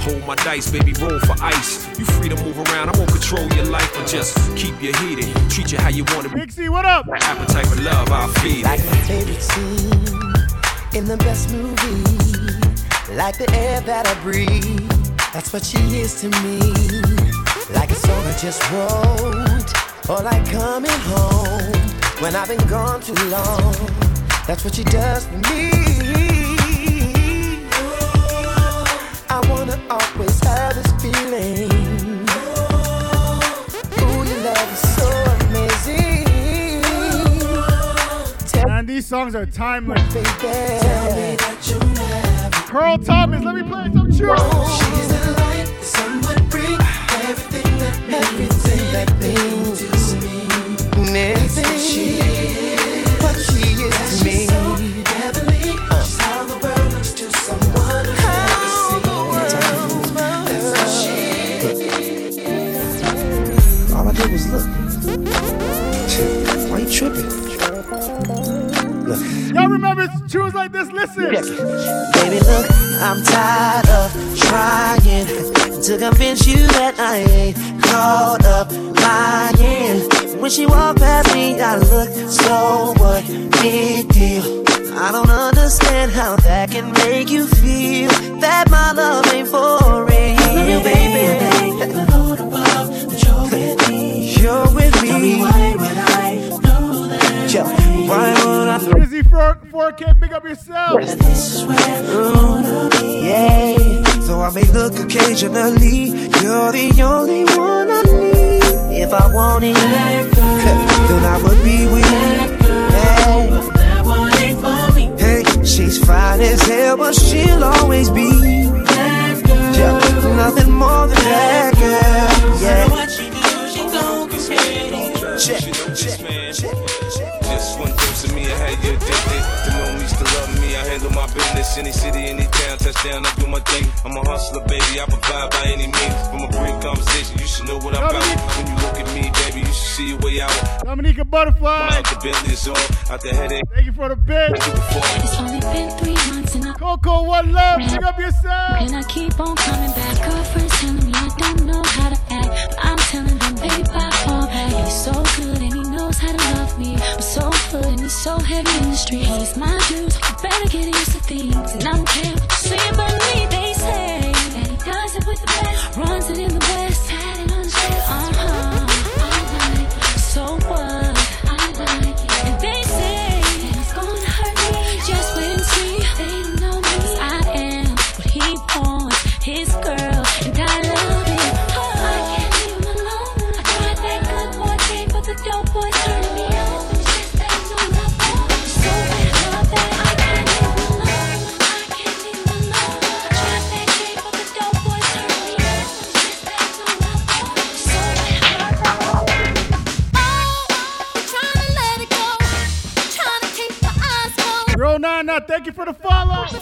Hold my dice, baby, roll for ice. You free to move around, I won't control your life, but just keep you heated, treat you how you want it. Big C, what up? My appetite for love, I'll feed it. Like my favorite scene in the best movie, like the air that I breathe. That's what she is to me. Like a song I just wrote, or like coming home when I've been gone too long. That's what she does for me. I wanna always songs are timeless. Pearl Thomas, let me play some tunes. She's the light, the sun would bring everything that everything that means to me. Next thing she is, what she is to me. She's how the world looks to someone who's never seen. That's how she is. All I did was look. Why you tripping? Look. Y'all remember tunes like this? Listen. Yeah. Baby, look, I'm tired of trying to convince you that I ain't caught up lying. When she walked past me, I looked so what big deal. I don't understand how that can make you feel that my love ain't for real. Love you, baby. Let the Lord above that you're with me. You're with me. Tell me why when I know that yeah. Why would I Busy for four K, big up yourself. This is where I wanna be. Yeah. So I may look occasionally. You're the only one I need. If I wanted, let go, then I would be with you. Hey, but that one ain't for me. Hey, she's fine as hell, but she'll always be. That girl, yeah, nothing more than that, that girl. girl. Yeah. So what she do, she don't care. Check, check, check, check. This one close to me, I had you addicted. The homies to love me, I handle my business. Any city, any town, touchdown, I do my thing. I'm a hustler, baby, I provide by any means. From a brief conversation, you should know what I'm about. When you look at me, baby, you should see your way out. Dominica Butterfly. Out the belly is on, out the headache. Thank you for the bid. It's only been three months and I... Coco, what love? Pick up yourself. And I keep on coming back. Girlfriend's telling me I don't know how to act. I'm telling them, babe, I fall back. He's so good and he knows how to love me. I'm so and it's so heavy in the streets. It's my dudes, you better get used to things. And I don't care what you say about me. They say that he does it with the best, runs it in the west, had it on the chest. Uh-huh, I like it. So what? I like it. And they say that he's gonna hurt me. Just wait and see. They don't know me. Cause I am what he wants. His girl, and I love it. Oh, I can't leave him alone. I tried that good boy thing, but the dope boy turned me on. Now, thank you for the follow. Before,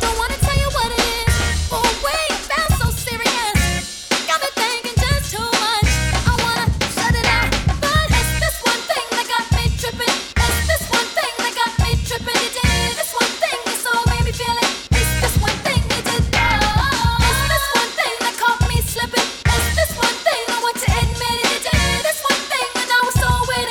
don't want to tell you what it is. Oh wait, that's so serious. Got me thinking just too much. I wanna shut it out, but it's this one thing that got me tripping. It's this one thing that got me tripping. You did this one thing that so made me feel it. It's this one thing you did. Oh, it's this one thing that caught me slipping. It's this one thing I want to admit it. You did this one thing that I was so with it.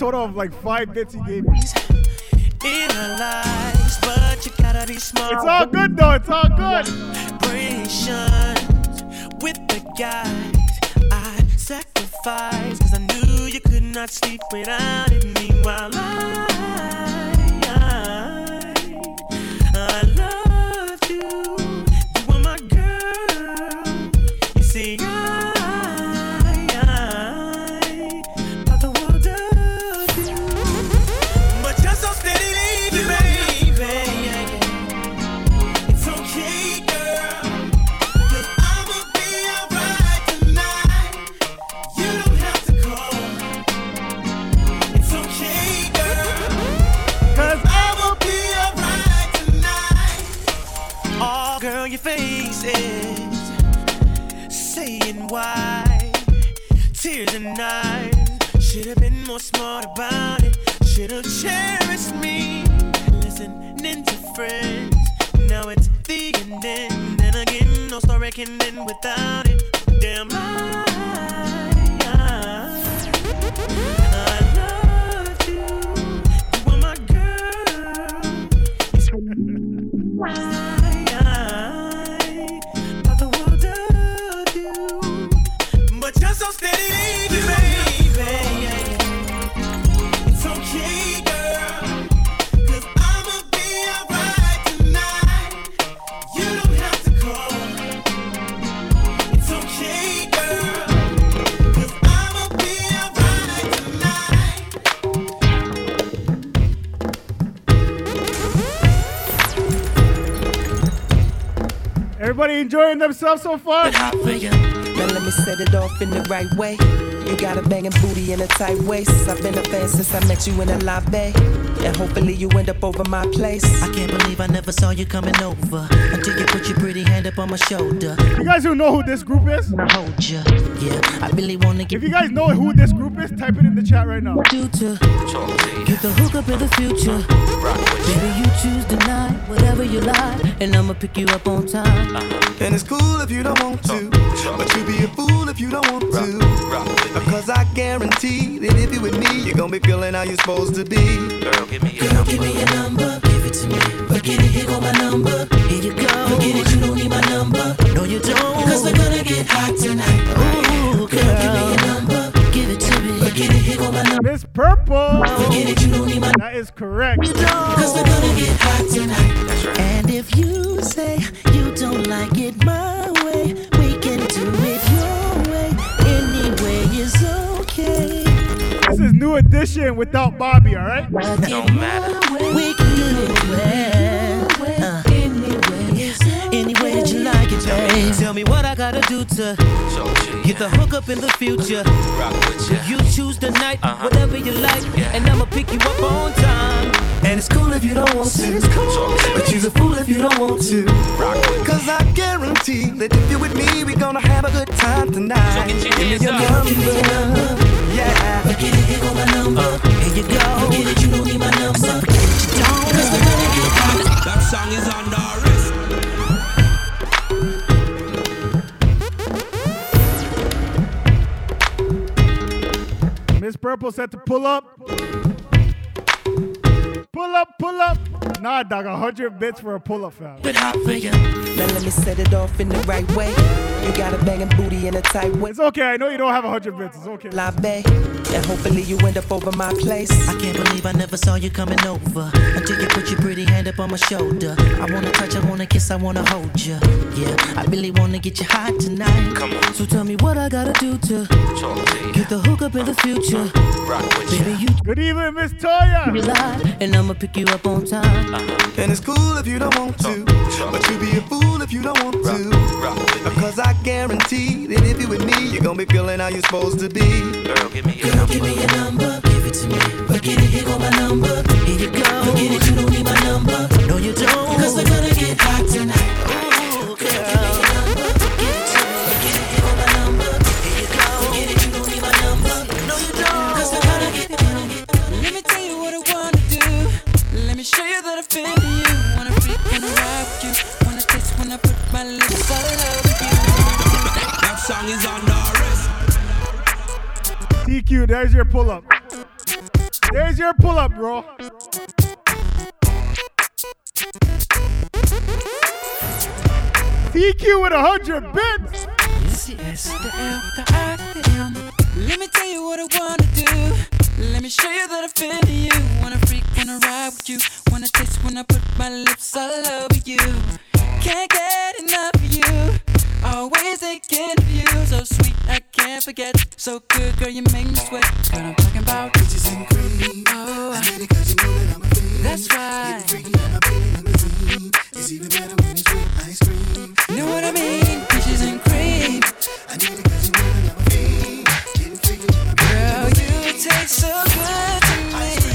Total of like five bits he gave me. Analyze, but you gotta be smart. It's all good though. It's all good. with the guys. I sacrificed, cause I knew you could not sleep without it. Meanwhile, I, I, I loved you. You were my girl. You see, I, I thought the world of you. But you're so steady, leaving me. Saying why, tears and knives. Should have been more smart about it. Should have cherished me. Listening to friends. Now it's the ending. Then again, no story can end without it. Damn, I, I, I loved you. You were my girl. Yes. So steady, baby, it's okay, girl, cause I'ma be alright tonight. You don't have to call. It's okay, girl, cause I'ma be alright tonight. Everybody enjoying themselves so far? Let me set it off in the right way. You got a banging booty and a tight waist. I've been a fan since I met you in a lobby, and hopefully you end up over my place. I can't believe I never saw you coming over until you put your pretty hand up on my shoulder. You guys who know who this group is? I hold you. Yeah, I really wanna get. If you guys know who this group is, type it in the chat right now. Due to get the hook up in the future. Baby, you choose tonight, whatever you like, and I'ma pick you up on time. And it's cool if you don't want to, but you be a fool if you don't want to. Because I guarantee that if you with me, you're gonna be feeling how you're supposed to be. Girl, give me your, Girl, number. Give me your number. Give it to me. Forget it, here go my number. Here you go. Forget it, you don't need my number. No, you don't. Because we're gonna get hot tonight. Ooh, girl. Girl, give me your number. Give it to me. Forget it, here go my number. It's purple. Forget it, you don't need my number. That is correct. Because we're gonna get hot tonight. That's right. And if you say you don't like it my way, we can do it your okay. This is New Edition without Bobby, all right? It don't matter. We can do it uh, any way that you like it, babe. Tell me what I gotta do to get the hook up in the future. You choose the night, whatever you like, and I'ma pick you up on time. And it's cool if you don't want to, but you're a fool if you don't want to. Cause I guarantee that if you're with me, we're gonna have a good time tonight. Give me your number, yeah. Forget it, here go my number. Here you go. Forget it, you don't need my number. Forget it, you don't. Cause we're gonna get hot. That song is on the wrist. Miss Purple said to pull up. Pull up, pull up. Nah, dog, a hundred bits for a pull-up, fam. Now let me set it off in the right way. You got a banging booty and a tight waist. It's okay, I know you don't have a hundred bits, it's okay. And hopefully you end up over my place. I can't believe I never saw you coming over until you put your pretty hand up on my shoulder. I wanna touch, I wanna kiss, I wanna hold you. Yeah, I really wanna get you hot tonight. Come on. So tell me what I gotta do to get the hook up in the future. Rock with you. Baby, you. Good evening, Miss Toya. Rely, and I'ma pick you up on time. Uh-huh. And it's cool if you don't want to, but you be a fool if you don't want to. Because I guarantee that if you with me, you're gonna be feeling how you're supposed to be. Girl, give me your Girl, number. Give me your number. Give it to me. Forget it, here go my number. Here you go. Forget it, you don't need my number. No, you don't. Cause we're gonna get hot tonight. Ooh, girl. Girl, give me your number. Give it to me. Forget it, here go my number. Here you go. Forget it, you don't need my number. No, you don't. Cause we're gonna get hot. Let me tell you what I wanna do. Let me show you that I feel you. Wanna freak, wanna rock you. Wanna kiss, wanna put my lips all over you. That song is on the wrist. D Q, there's your pull-up. There's your pull-up, bro. D Q with a hundred bits. it's the S, the L, the I, the M. Let me tell you what I wanna do. Let me show you that I've been to you. Wanna freak, wanna ride with you. Wanna taste when I put my lips all over you. Can't get enough of you. Always thinking of you. So sweet, I can't forget. So good, girl, you make me sweat. What I'm talking about, bitches and cream. Oh, I hate it 'cause you know that I'm a fiend. That's right. Even freaking out my baby on the scene. It's even better when it's with ice cream. You know what I mean? Bitches and cream. I need it 'cause you know that I'm a fiend. Even freaking out my baby on the scene. Girl, you taste so good to me. Ice cream.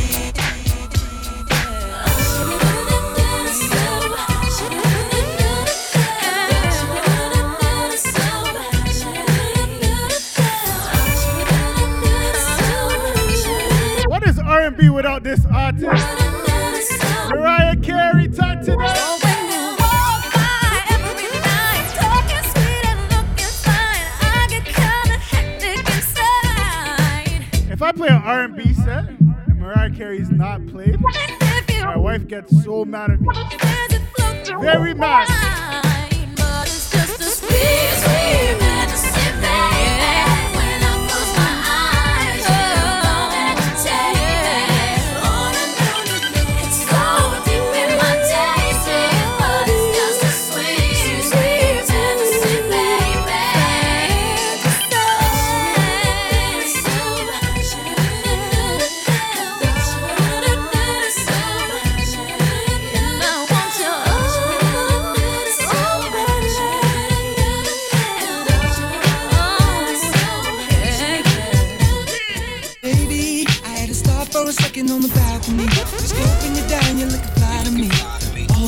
R and B without this artist. Mariah Carey, talk to them. If I play an R and B set and Mariah Carey's not played, my wife gets so mad at me. Very mad. But it's just a sweet, sweet medicine, baby.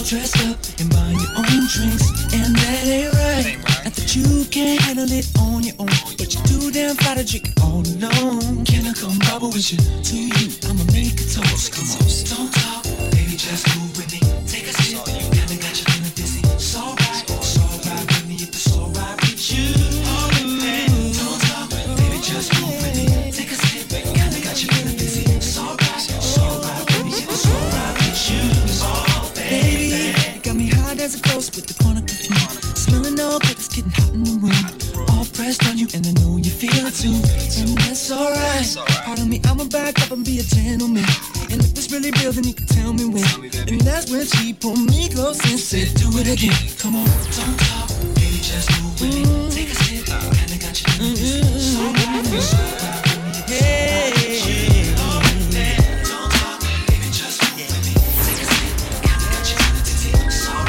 Dressed up and buying your own drinks, and that ain't right. Ain't right. Not that you can't handle it on your own, but you too damn fly to drink all alone. Can I come bubble with you? To you, I'ma make a toast. Come on, don't talk, baby, just cool with me. Take a sip, kinda got you kinda dizzy. It's alright, it's alright with me if it's alright with you. All in there, don't talk, baby, just cool with me. Take a sip, kinda got you kinda dizzy. It's alright, it's alright with me if it's alright with you. It's all baby. As it goes with the corner cooking, smelling all good, it's getting hot in the room. All pressed on you, and I know you feel it too. And that's alright. Pardon me, I'ma back up and be a gentleman. And if it's really real, then you can tell me when. And that's when she pulled me close and said, do it again. Come on, don't talk, baby, just move with me. Take a sip, I kinda got you in this. So right, so right, yeah.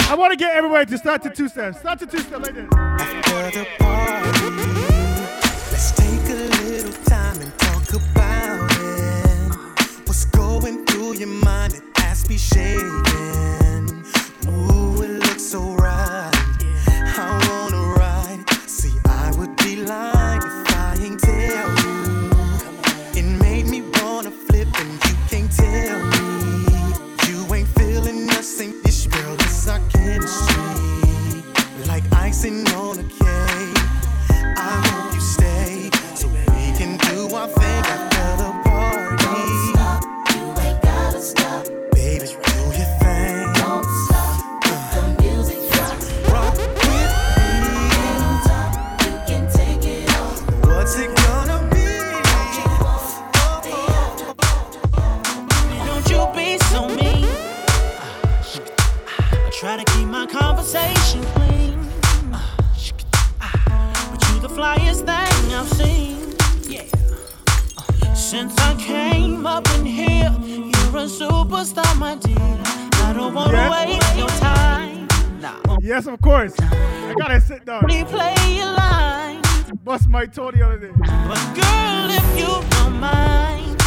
I want to get everybody to start to two steps. Start to two step like this. After the party, let's take a little time and talk about it. What's going through your mind? It has to be shaking. Ooh, it looks so right. I wanna ride. See, I would be lying if I ain't tell you. It made me wanna flip, and you can't tell me you ain't feeling nothing. Our chemistry, like icing on a cake. I hope you stay so we can do our thing after the party. Don't stop, you ain't gotta stop. Baby, do your thing. Don't stop, the music drops. Rock with me. Top, you can take it off. What's it gonna be? Don't you be so mean. Try to keep my conversation clean, but you the flyest thing I've seen. Since I came up in here, you're a superstar, my dear. I don't want to waste your time. Yes, of course. I gotta sit down. Replay your line. Bust my toe the other day. But girl, if you don't mind,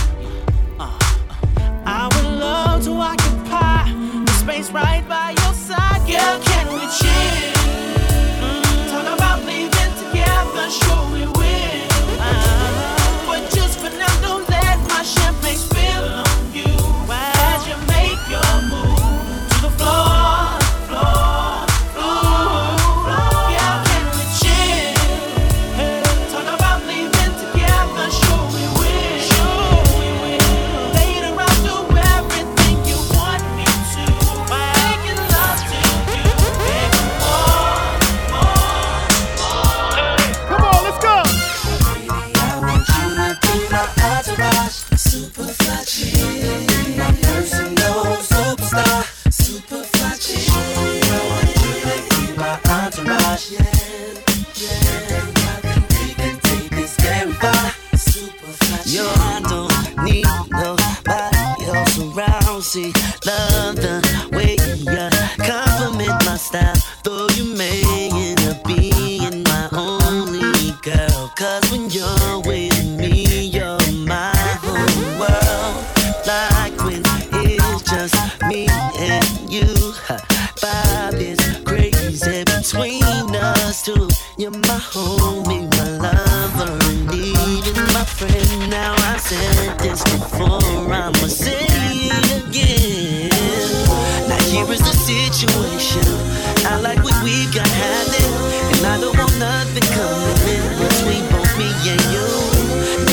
I would love to occupy the space right by your side. Girl, can we chill? Mm-hmm. Talk about leaving together, sure we will. Uh-huh. But just for now, don't let my champagne spill on you. As you make your move to the floor, floor, floor, floor. Girl, can we chill? Talk about leaving together, sure we will. Sure we will. Later I'll do everything you want me to. Making love to you, baby boy. bouncy. Love the way you compliment my style. Though you may end up being my only girl. Cause when you're with me, you're my whole world. Like when it's just me and you. Vibe is crazy between us two. You're my homie, my lover, and even my friend. Now I said this before, I'ma say it again. Now here is the situation. I like what we got happening, and I don't want nothing coming in between both me and you.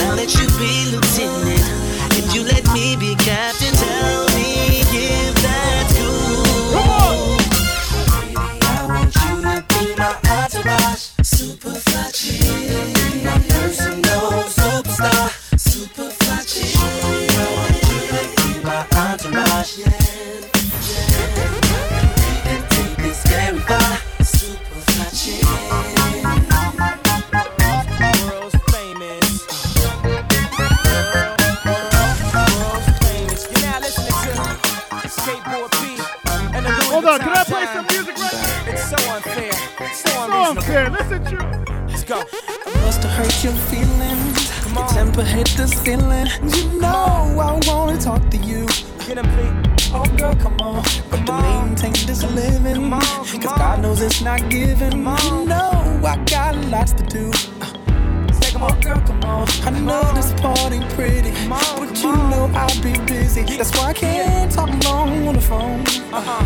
Now that you be lieutenant, if you let me be captain, tell me if that's cool. I want you to be my entourage. Superfly chick, my personal superstar. Superfly chick, I want you to be my entourage. Yeah, yeah. We can take this scary vibe. Superfly chick, world's famous, world's famous. You're now listening to Skateboard Beat and the Louis. Hold on, can I play some music right now? It's so unfair. So unfair, listen to you. Let's go. I must have hurt your feelings. Come on. Your temper hit the ceiling. You know I wanna talk to you. Get him, please. Oh girl, come on. But the maintain this living. Come on, come Cause on. God knows it's not given. You know I got lots to do. Come on, girl, come on. I know this party pretty, but you know I'll be busy. That's why I can't talk long on the phone. Uh-huh.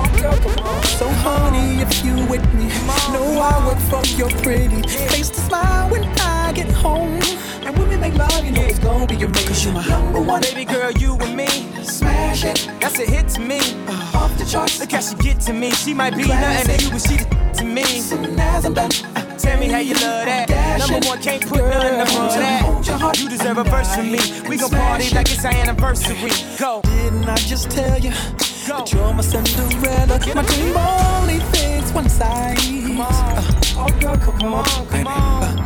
Oh, girl, come on. So honey, if you with me, know I work for your pretty face to smile when I get home. And when we make love, you know it's gonna be amazing. Cause you my number one baby girl, you and me. Smash it, that's a hit to me. Uh, Off the charts, look how she get to me. She might be nothing to you, but she the to me. Soon as I'm done. Tell me how you love that. Number one, can't put nothing above that. You deserve a verse from me. We gon' party like it's our anniversary. Go. Didn't I just tell you that you're my Cinderella? My team only thinks one side. Oh girl, come on, come on.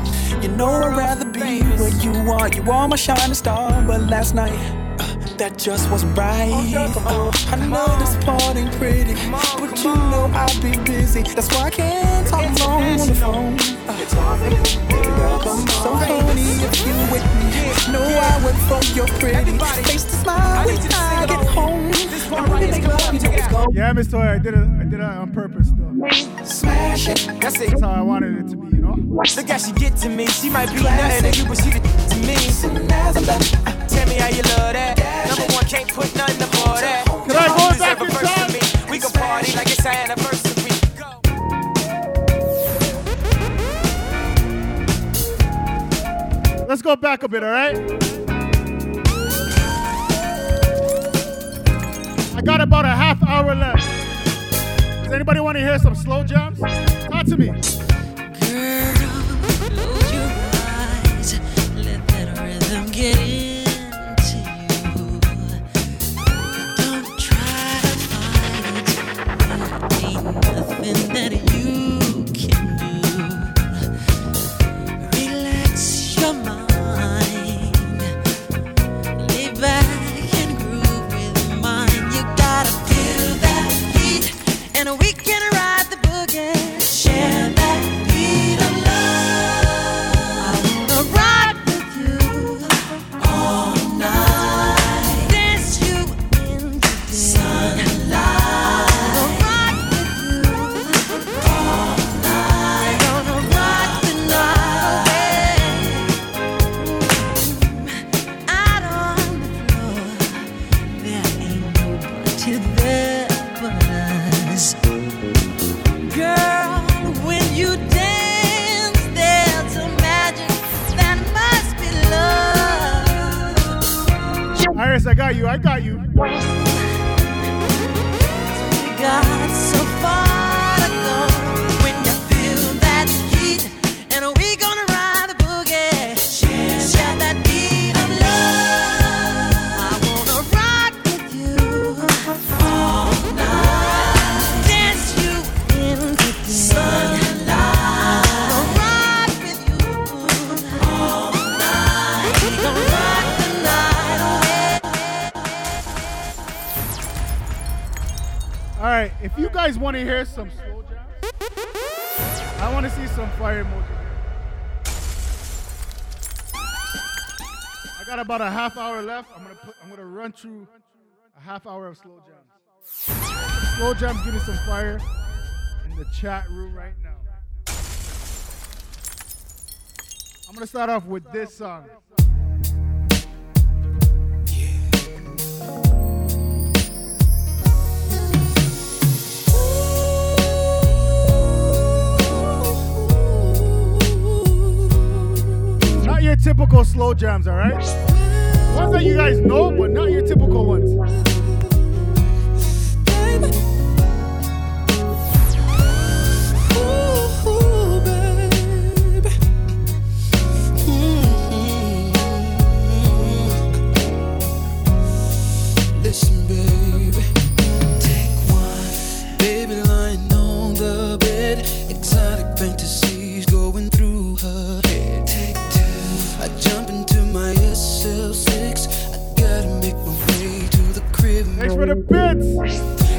You know I'd rather be where you are. You are my shining star, but last night that just wasn't right. Oh, I know this party pretty, but you know I'll be busy. That's why I can't talk long on the phone. So honey, if you with me, know I work for your pretty face to smile when I get home. Yeah, Miss Toya, I did it. I did it on purpose though. Smash it. That's it. That's how I wanted it to be, you know. Look how she get to me. She might be nothing to you, but she to me. Tell me how you love that. Number one, can't put nothing before that. Can I go back in time? We can party like it's our anniversary. Go. Let's go back a bit, all right? I got about a half hour left. Does anybody want to hear some slow jams? Talk to me. Girl, close your eyes. Let that rhythm get in. That you can do. Relax your mind. Lay back and groove with mine. You gotta feel that beat, and we can ride the boogie. Share that beat of love. I wanna ride with you all night. Dance you into the sunlight. Iris, I got you, I got you. We got so far to go. When you feel that heat, and we gonna ride the boogie. Share, share that beat of love. I wanna rock with you all night. Dance you into the sun. All right, if you guys want to hear some slow jams, I want to see some fire emojis. I got about a half hour left. I'm gonna put, I'm gonna run through a half hour of slow jams. Slow jams getting some fire in the chat room right now. I'm gonna start off with this song. Not your typical slow jams, all right? Ones that you guys know, but not your typical ones. Thanks for the bits.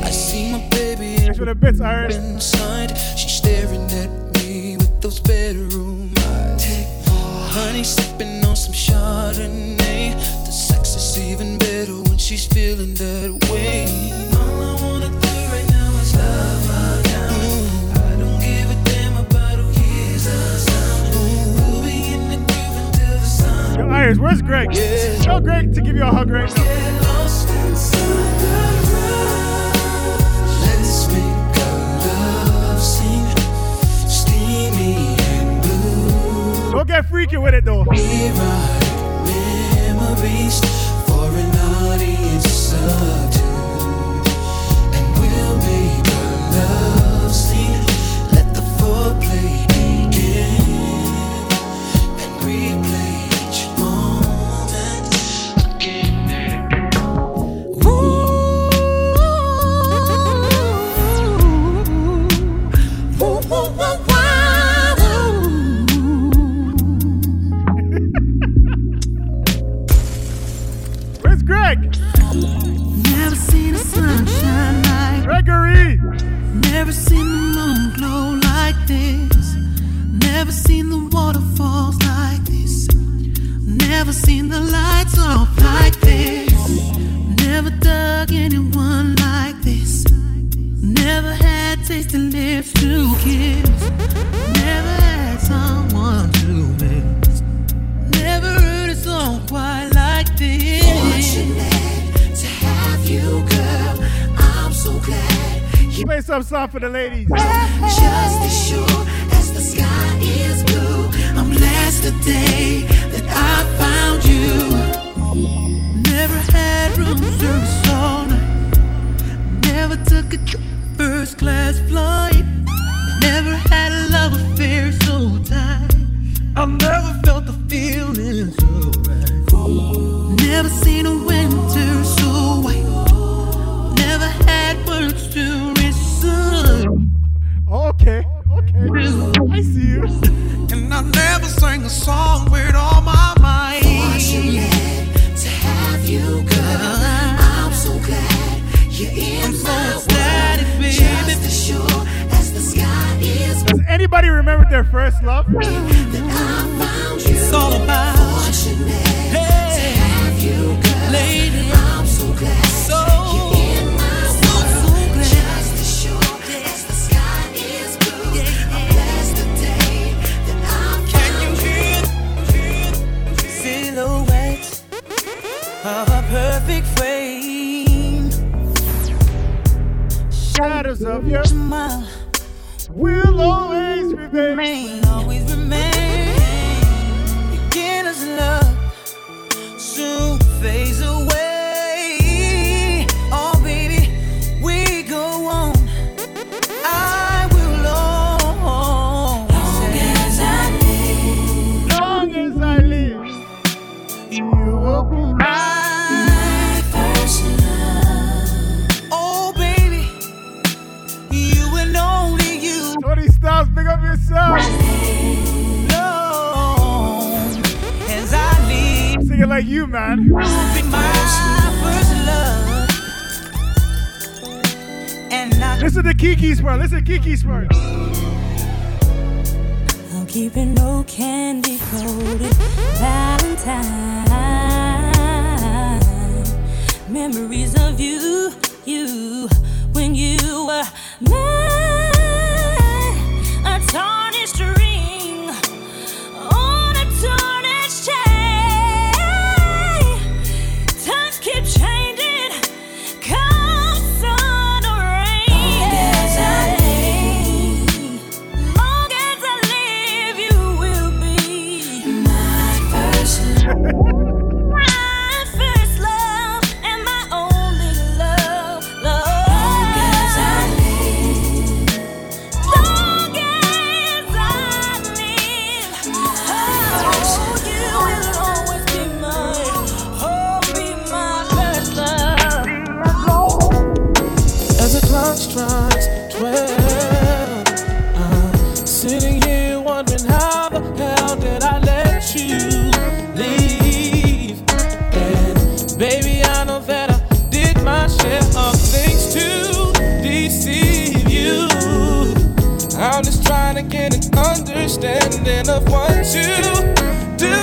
I see my baby. Thanks for the bits, Iris. Inside, she's staring at me with those bedroom eyes. Honey sipping on some Chardonnay. The sex is even better when she's feeling that way. All I wanna do right now is love her down. I don't give a damn about who hears her sound. We'll be in the groove until the sun. Yo, Iris, where's Greg? Yeah. Tell Greg to give you a hug right now. Let's make our love sing, steamy and blue. Don't get freaky with it though. We write memories for an audience of two, and we'll make our love sing. Let the foreplay begin and replay each moment. Gregory! Never seen the moon glow like this. Never seen the waterfalls like this. Never seen the lights off like this. Never dug anyone like this. Never had tasty lips to kiss. Never had someone to miss. Never heard a song quite like this. Fortunate to have you, girl. So glad. Play some song for the ladies. Just as sure as the sky is blue, I'm blessed the day that I found you. Never had room service all night. Never took a trip, first class flight. Never had a love affair so tight. I never felt the feeling so right. Never seen a winter so white. Never had words to resume. Okay, okay. I see you. And I never sang a song with all my might. Fortunate to have you, girl. I'm so glad you're in I'm my so world. Baby. Just as sure as the sky is. Does anybody remember their first love? That I found you. It's all about. Fortunate hey. To have you, girl. Lady. I'm so glad. So. Of a perfect frame. Shadows of your smile will always remain. Will always remain. Beginner's love soon fades away. Oh baby, we go on. I will always. Long as I live. Long as I live. You will be mine. Pick up yourself. Long as I leave. Sing it like you, man. My first love. And Listen to Kiki's part. Listen to Kiki's part. I'm keeping no candy coated Valentine. Memories of you, you, when you were mine. A tarnished ring on a tarnished chain. Times keep changing. Understanding of what you do,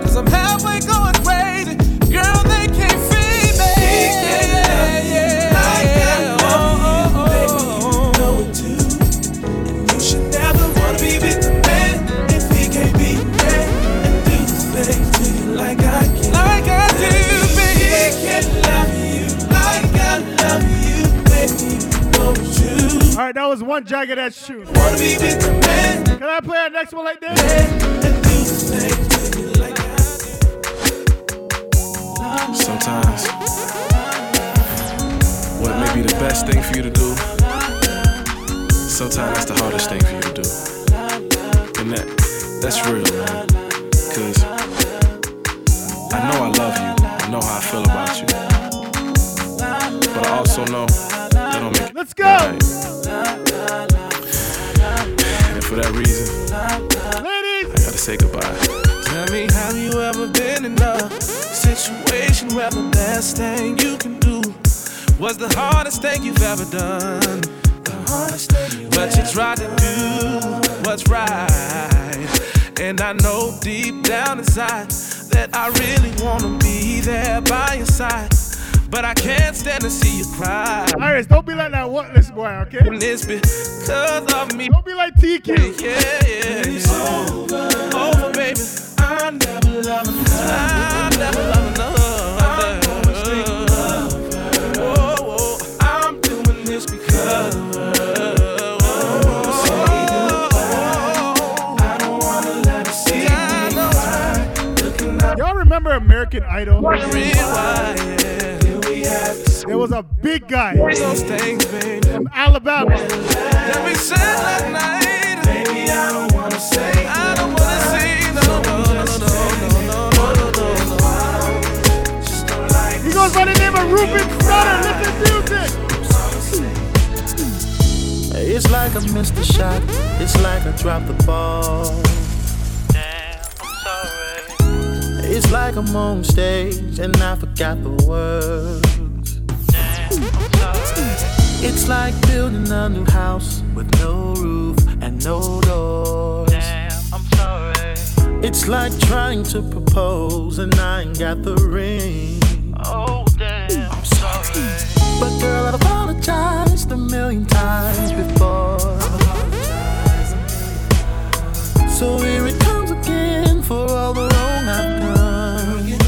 'cause I'm halfway going crazy. Girl, they can't feed me. Yeah, yeah, I got love for you, baby. You know it too. And you should never wanna be with a man if he can't be there and do the things to you like I can. Like I do, baby. He can love you like I love you, baby. You know it too. All right, that was one jagged ass shoe. Can I play our next one like this? Sometimes, what may be the best thing for you to do, sometimes that's the hardest thing for you to do. And that, that's real, man. 'Cause I know I love you. I know how I feel about you. But I also know that don't make it. Let's go! Right. And for that reason, ladies, I gotta say goodbye. Tell me, have you ever been in a situation where the best thing you can do was the hardest thing you've ever done? The hardest thing you've but ever you tried to do what's right. And I know deep down inside that I really wanna be there by your side. But I can't stand to see you cry. Iris, don't be like that worthless boy, okay? And it's because of me. Don't be like T Q. Yeah, yeah, yeah. Oh, over, over, baby. I never love another. I never love another. I'm always thinking of her. Whoa, whoa. I'm doing this because of her. I don't wanna say goodbye. I don't wanna let her see you cry. Y'all remember American Idol? There was a big guy from Alabama. He goes by the name of Rupert's daughter. Listen to music. It's like I missed a shot. It's like I dropped the ball. It's like I'm on stage and I forgot the words. It's like building a new house with no roof and no doors. Damn, I'm sorry. It's like trying to propose and I ain't got the ring. Oh, damn, I'm sorry. But girl, I've apologized a million times before. So here it comes again for all the wrong I've done.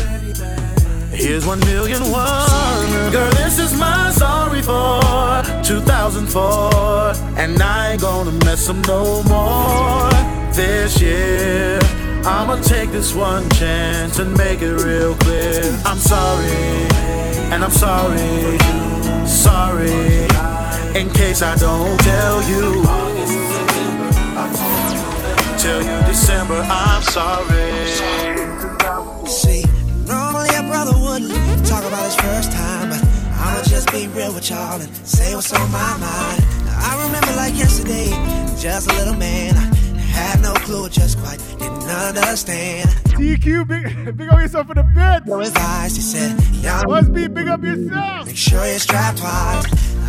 Here's one million one. Girl, this is my sorry for two thousand four, and I ain't gonna mess them no more. This year, I'ma take this one chance and make it real clear. I'm sorry, and I'm sorry, sorry, in case I don't tell you. Tell you December, I'm sorry. See, normally a brother wouldn't talk about his first time, but I'ma just be real with y'all and say what's on my mind. Now, I remember like yesterday, just a little man. I had no clue, just quite didn't understand. D Q, big, big up yourself for the bit. No advice, he said. Busby, big up yourself. Make sure you strap twice.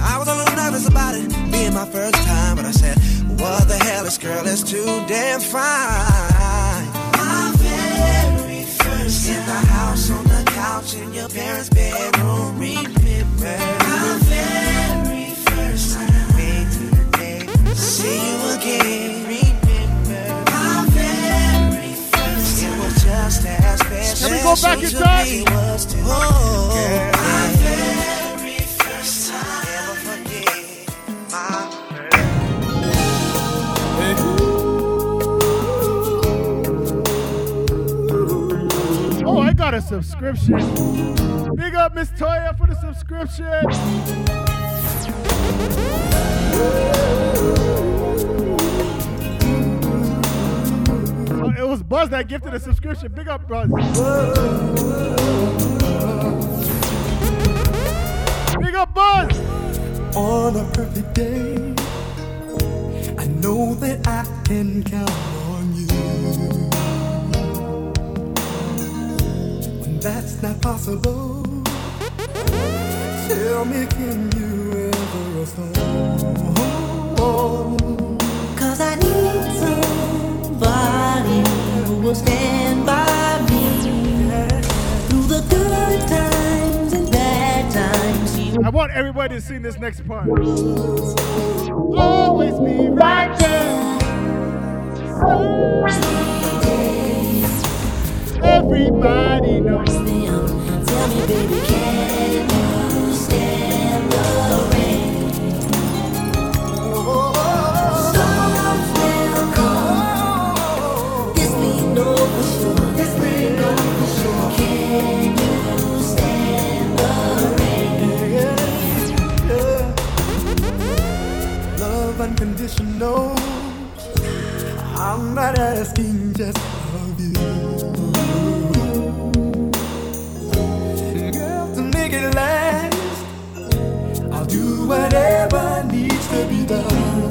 I was a little nervous about it, being my first time, but I said, what the hell, this girl is too damn fine. My very first time in the house, on the couch, in your parents' bedroom, remember. My very first time, way to the day, see you again, remember. My very first time, it was just as special. Can we go back in time? Oh, my very got a subscription. Big up Miss Toya for the subscription. Oh, it was Buzz that gifted a subscription. Big up Buzz. Big up Buzz. On a perfect day, I know that I can count on you. That's not possible. Tell me, can you ever afford? Cause I need somebody who will stand by me, yeah, through the good times and bad times. You I want everybody to sing this next part. Always be right there. So everybody knows them. Tell me, baby, can you stand the rain? Storms will come. This we know for sure. This we know for sure. Can you stand the rain? Yeah, yeah. Love unconditional. I'm not asking just of you. Last, I'll do whatever needs to be done,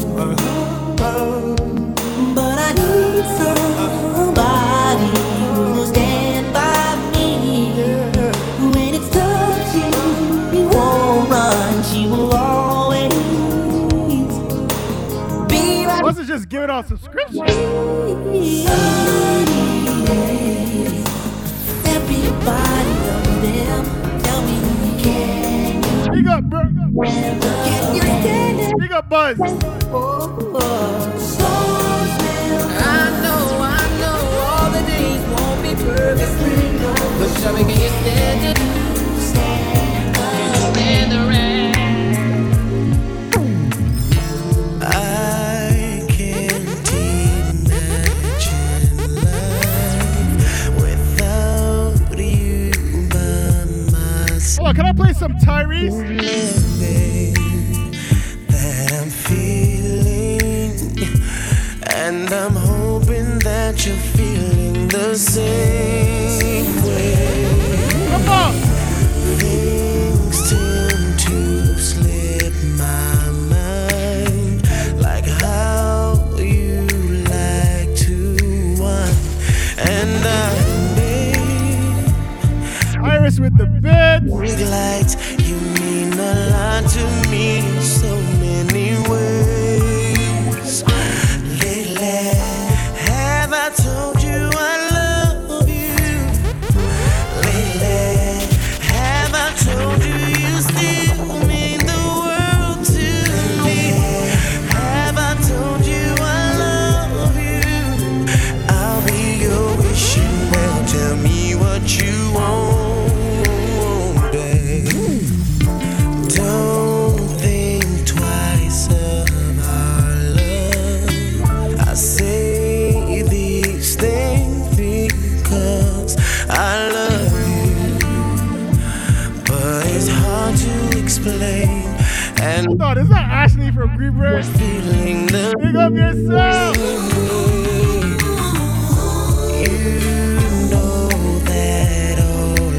but I need somebody who will stand by me, yeah. When it's touching, you won't run, she will always be like. Wasn't just giving out subscriptions. Everybody knows them. Big up, bro. Big up, Buzz. I know, I know, all the days won't be perfect. But show me, can you stand the stand? Can you stand around? I can't imagine life without you by my side. Oh, can I play some Tyrese? That I'm feeling, and I'm hoping that you're feeling the same way. Come on. Things tend to slip my mind, like how you like to want, and I'm babe. Iris with the bed. Red lights. To me, so many ways lately. Have I told you I love you? Lately, have I told you you still mean the world to me? Have I told you I love you? I'll be your wishing well. Tell me what you want. Oh, this is not Ashley from Greenberg. Pick up yourself. You know that all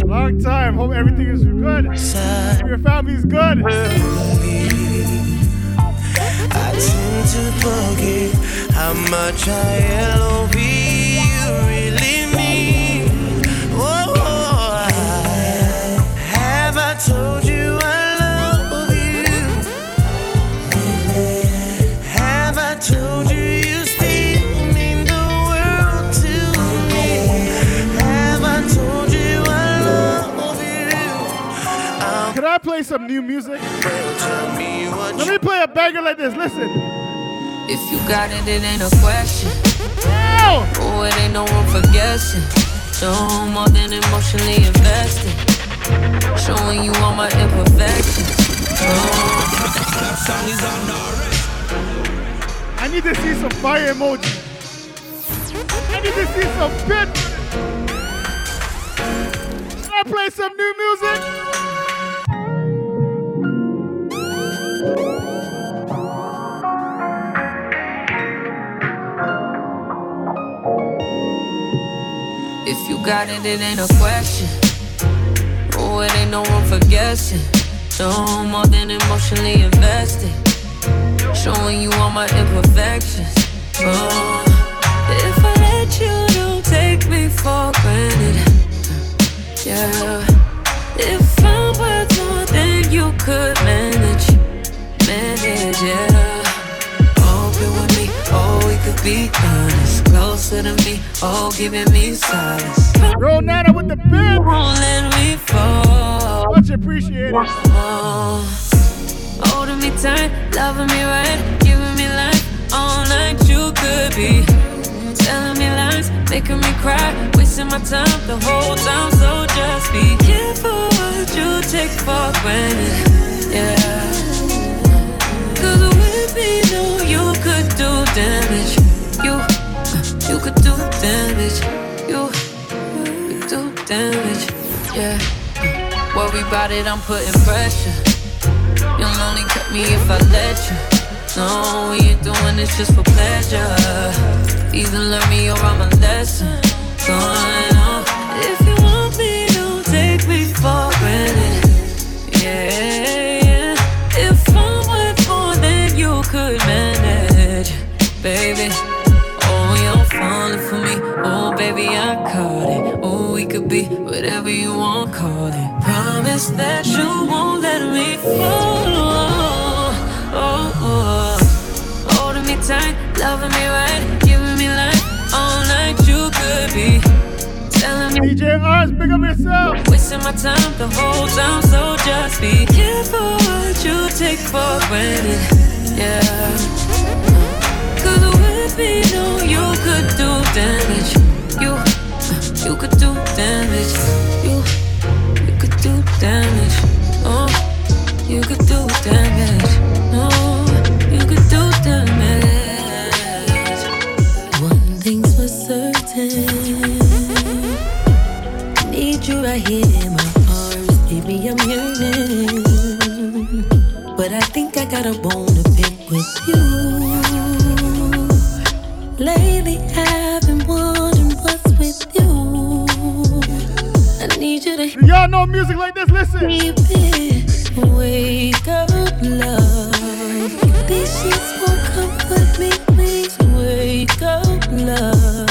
of my long time. Hope everything is good. Hope your family's good. I tend to forget how much I love you really mean. Oh, play some new music. Let me play a banger like this. Listen. If you got it, it ain't a question. No. Oh, it ain't no one for guessing. So more than emotionally invested. Showing you all my imperfections. Oh. I need to see some fire emojis. I need to see some pit. Should I play some new music? If you got it, it ain't a question. Oh, it ain't no one for guessing. So more than emotionally invested. Showing you all my imperfections. Oh, if I let you, don't take me for granted. Yeah. If I'm worth more than you could manage. Manage, yeah. Open with me, oh, we could be honest. Closer to me, oh, giving me solace. Roll Nana with the bed. Rolling we fall. Much appreciated. Oh, holding me tight, loving me right, giving me life all night. You could be telling me lies, making me cry, wasting my time the whole time. So just be careful what you take for granted. Yeah, 'cause with me, no, you could do damage. You. You could do damage, you, you could do damage, yeah. Worry about it, I'm putting pressure. You'll only cut me if I let you. No, we ain't doing this just for pleasure. Either learn me or I'm a lesson. Going on. If you want me, don't take me for granted, yeah. If I'm worth more than you could manage, baby. For me, oh baby, I caught it. Oh, we could be whatever you want, call it. Promise that you won't let me fall. Oh, oh, oh. Holding me tight, loving me right, giving me life all night. You could be telling me. D J Ross, pick up yourself. Wasting my time the whole time, so just be careful what you take for granted. Yeah. With me, no, you could do damage. You, you could do damage. You, you could do damage. Oh, you could do damage. No, you could do damage. One thing's for certain. I need you right here in my arms, baby. I'm yearning, but I think I got a bone to pick with you. Lately I've been wondering what's with you. I need you to hear. Y'all know music like this, listen. Wake up, love. These sheets won't comfort me, please. Wake up, love.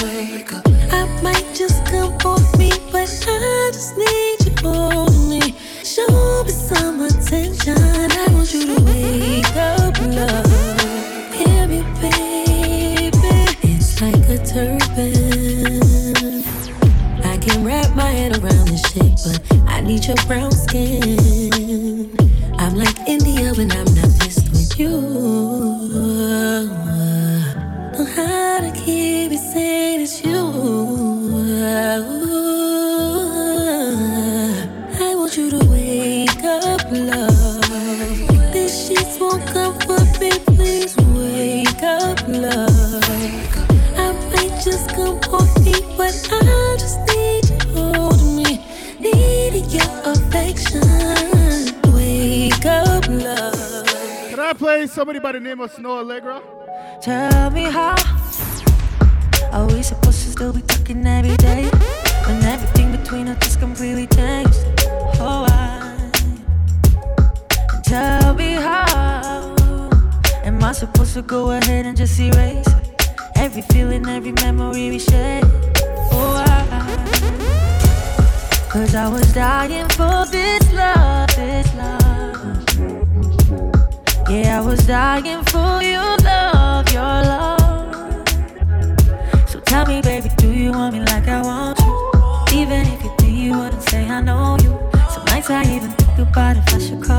I might just come off me, but I just need you for me. Show me some attention. I want you to wake up, love. Hear me, baby. Like a turban, I can wrap my head around this shit, but I need your brown skin. I'm like India when I'm not pissed with you. Know how to keep it saying it's you. I want you to wake up, love. These sheets won't comfort me, please wake up, love. Just come off me, but I just need you hold me. Need your affection. Wake up, love. Can I play somebody by the name of Snow Allegra? Tell me how are we supposed to still be talking every day when everything between us just completely changed? Oh, I tell me how am I supposed to go ahead and just erase every feeling, every memory we shared? Oh, I, cause I was dying for this love, this love. Yeah, I was dying for your love, your love. So tell me, baby, do you want me like I want you? Even if you do, you wouldn't say I know you. Sometimes I even think about if I should call.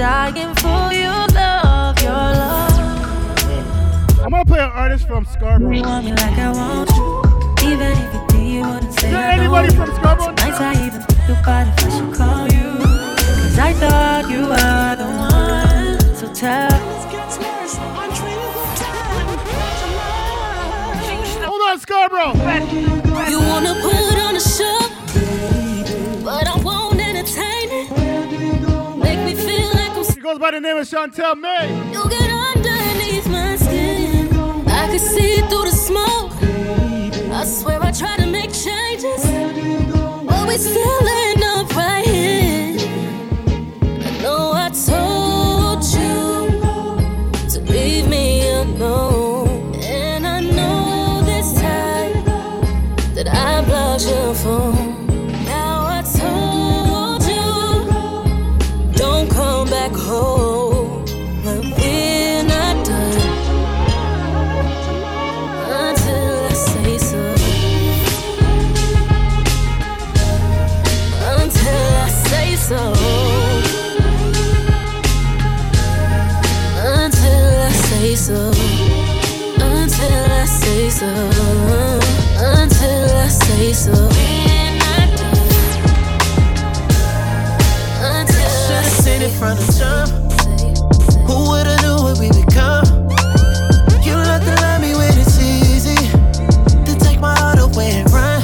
dying for your love, your love. I'm gonna play an artist from Scarborough. You want me like I want you, even if you think you wouldn't say. Is there anybody from Scarborough? Tonight I even took your body, I should call you. Cause I thought you were the one. So tell. Hold on, Scarborough. You wanna put on a show, but I won't entertain it. Make me feel like I'm. She goes by the name of Chantel May. You get underneath my skin. I can see through the smoke. I swear I try to make changes, but we still end up right here. I know I told you to leave me alone, and I know this time that I blocked your phone. So, until I say so, until I say so, until I sit in front of jump. Who woulda knew what we become? You love to love me when it's easy, to take my heart away and run.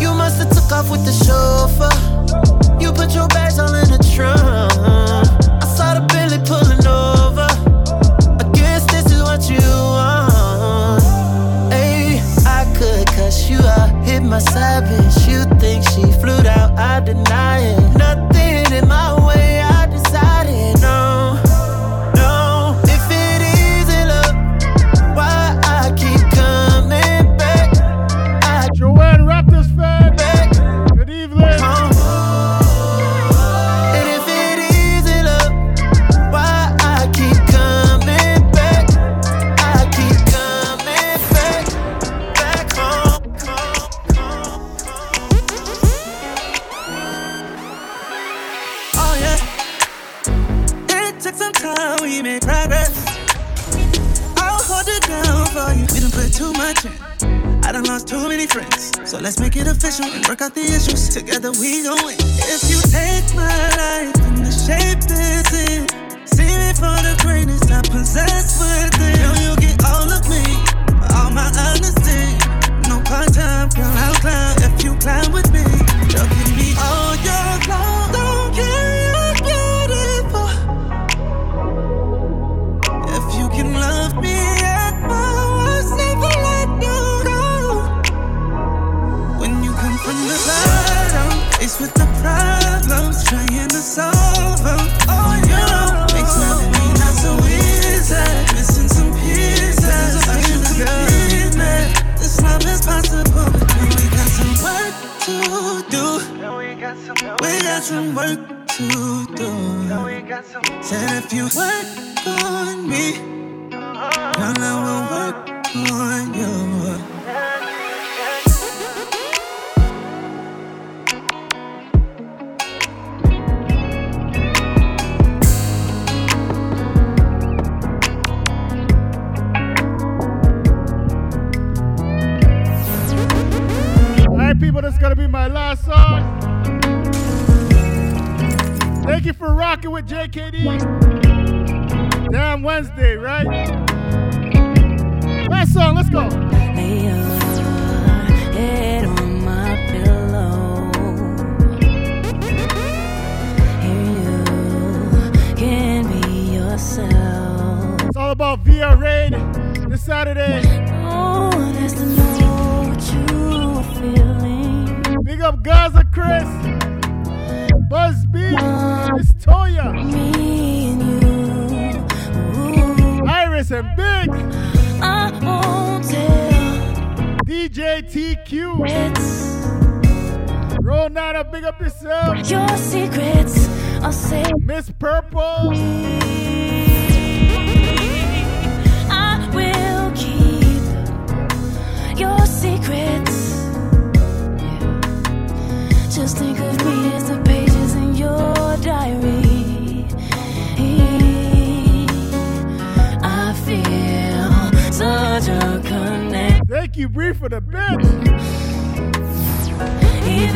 You must have took off with the chauffeur. You put your bags all in the trunk. My side bitch, you think she flew down, I deny it. Nothing in my way, I decided no, no. If it isn't love, why I keep coming back? I Joanne, wrap this fan back. Good evening. Oh. And if it isn't love, why I keep coming back? I keep coming back, back home. home. Oh yeah, it took some time, we made progress. I'll hold it down for you. We done put too much in, I done lost too many friends. So let's make it official and work out the issues. Together we gon' win. If you take my life in the shape this is, see me for the greatness I possess within. Girl, you get all of me, all my honesty. No part time, girl, I'll climb if you climb with me. Girl, give me all your love. Don't care, you're beautiful. If you can love me at my worst, never let you go. When you come from the bottom, faced with the problems, trying to solve them. Oh, and you know, makes nothing mean not so easy. Missing some pieces, are you complete? This love is possible, and we got some work to do. We got some, we got some work to do. Said if you work on me, girl, I will work on you. People, that's gonna be my last song. Thank you for rocking with J K D. Damn Wednesday, right? Last song, let's go. Lay your head on my pillow. Here you can be yourself. It's all about Via Rain this Saturday. Oh, that's the know what you feel. Big up Gaza Chris, Busby, it's Toya, me and you. Iris and Big, I won't tell. D J T Q, it's Roll Nana, big up yourself. Your secrets, I'll say. Miss Purple, I will keep your secrets. Just think of me as the pages in your diary. T Q brief for the bitch. Even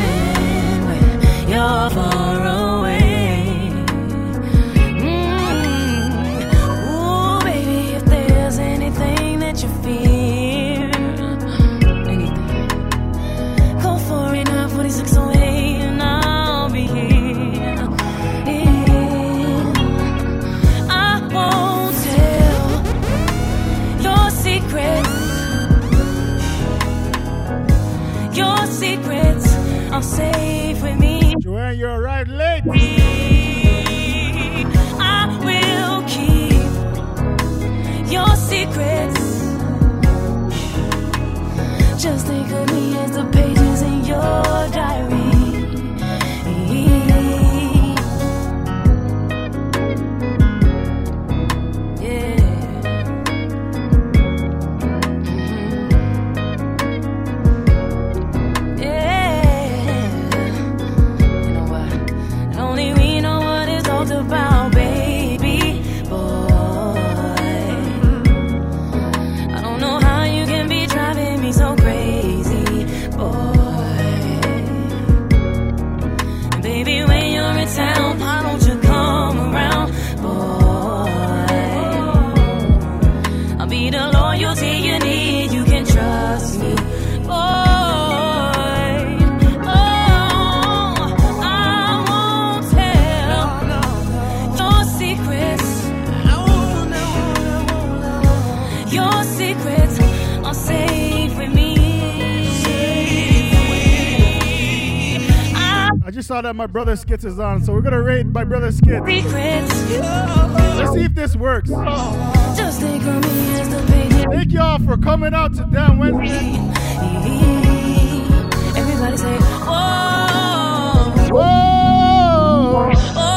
when you're far away, mm-hmm. Ooh, baby, if there's anything that you fear, anything, call for it now, forty-six oh eight, and I'll be here. Yeah. I won't tell your secrets, your secrets are safe with me. Joanne, you're right late. I will keep your secrets. Just think of me as the pages in your diary. Yeah. Yeah. Only we know what it's all about, baby boy. I don't know how you can be driving me so crazy, boy. And baby, when you're in town, why don't you come around, boy? I'll be the loyalty you need, you can trust me, boy. I just saw that my brother Skits is on, so we're gonna rate my brother Skits. Let's see if this works. Just think of me as the baby. Thank y'all for coming out to Damn Wednesday. Everybody say, oh, oh, oh.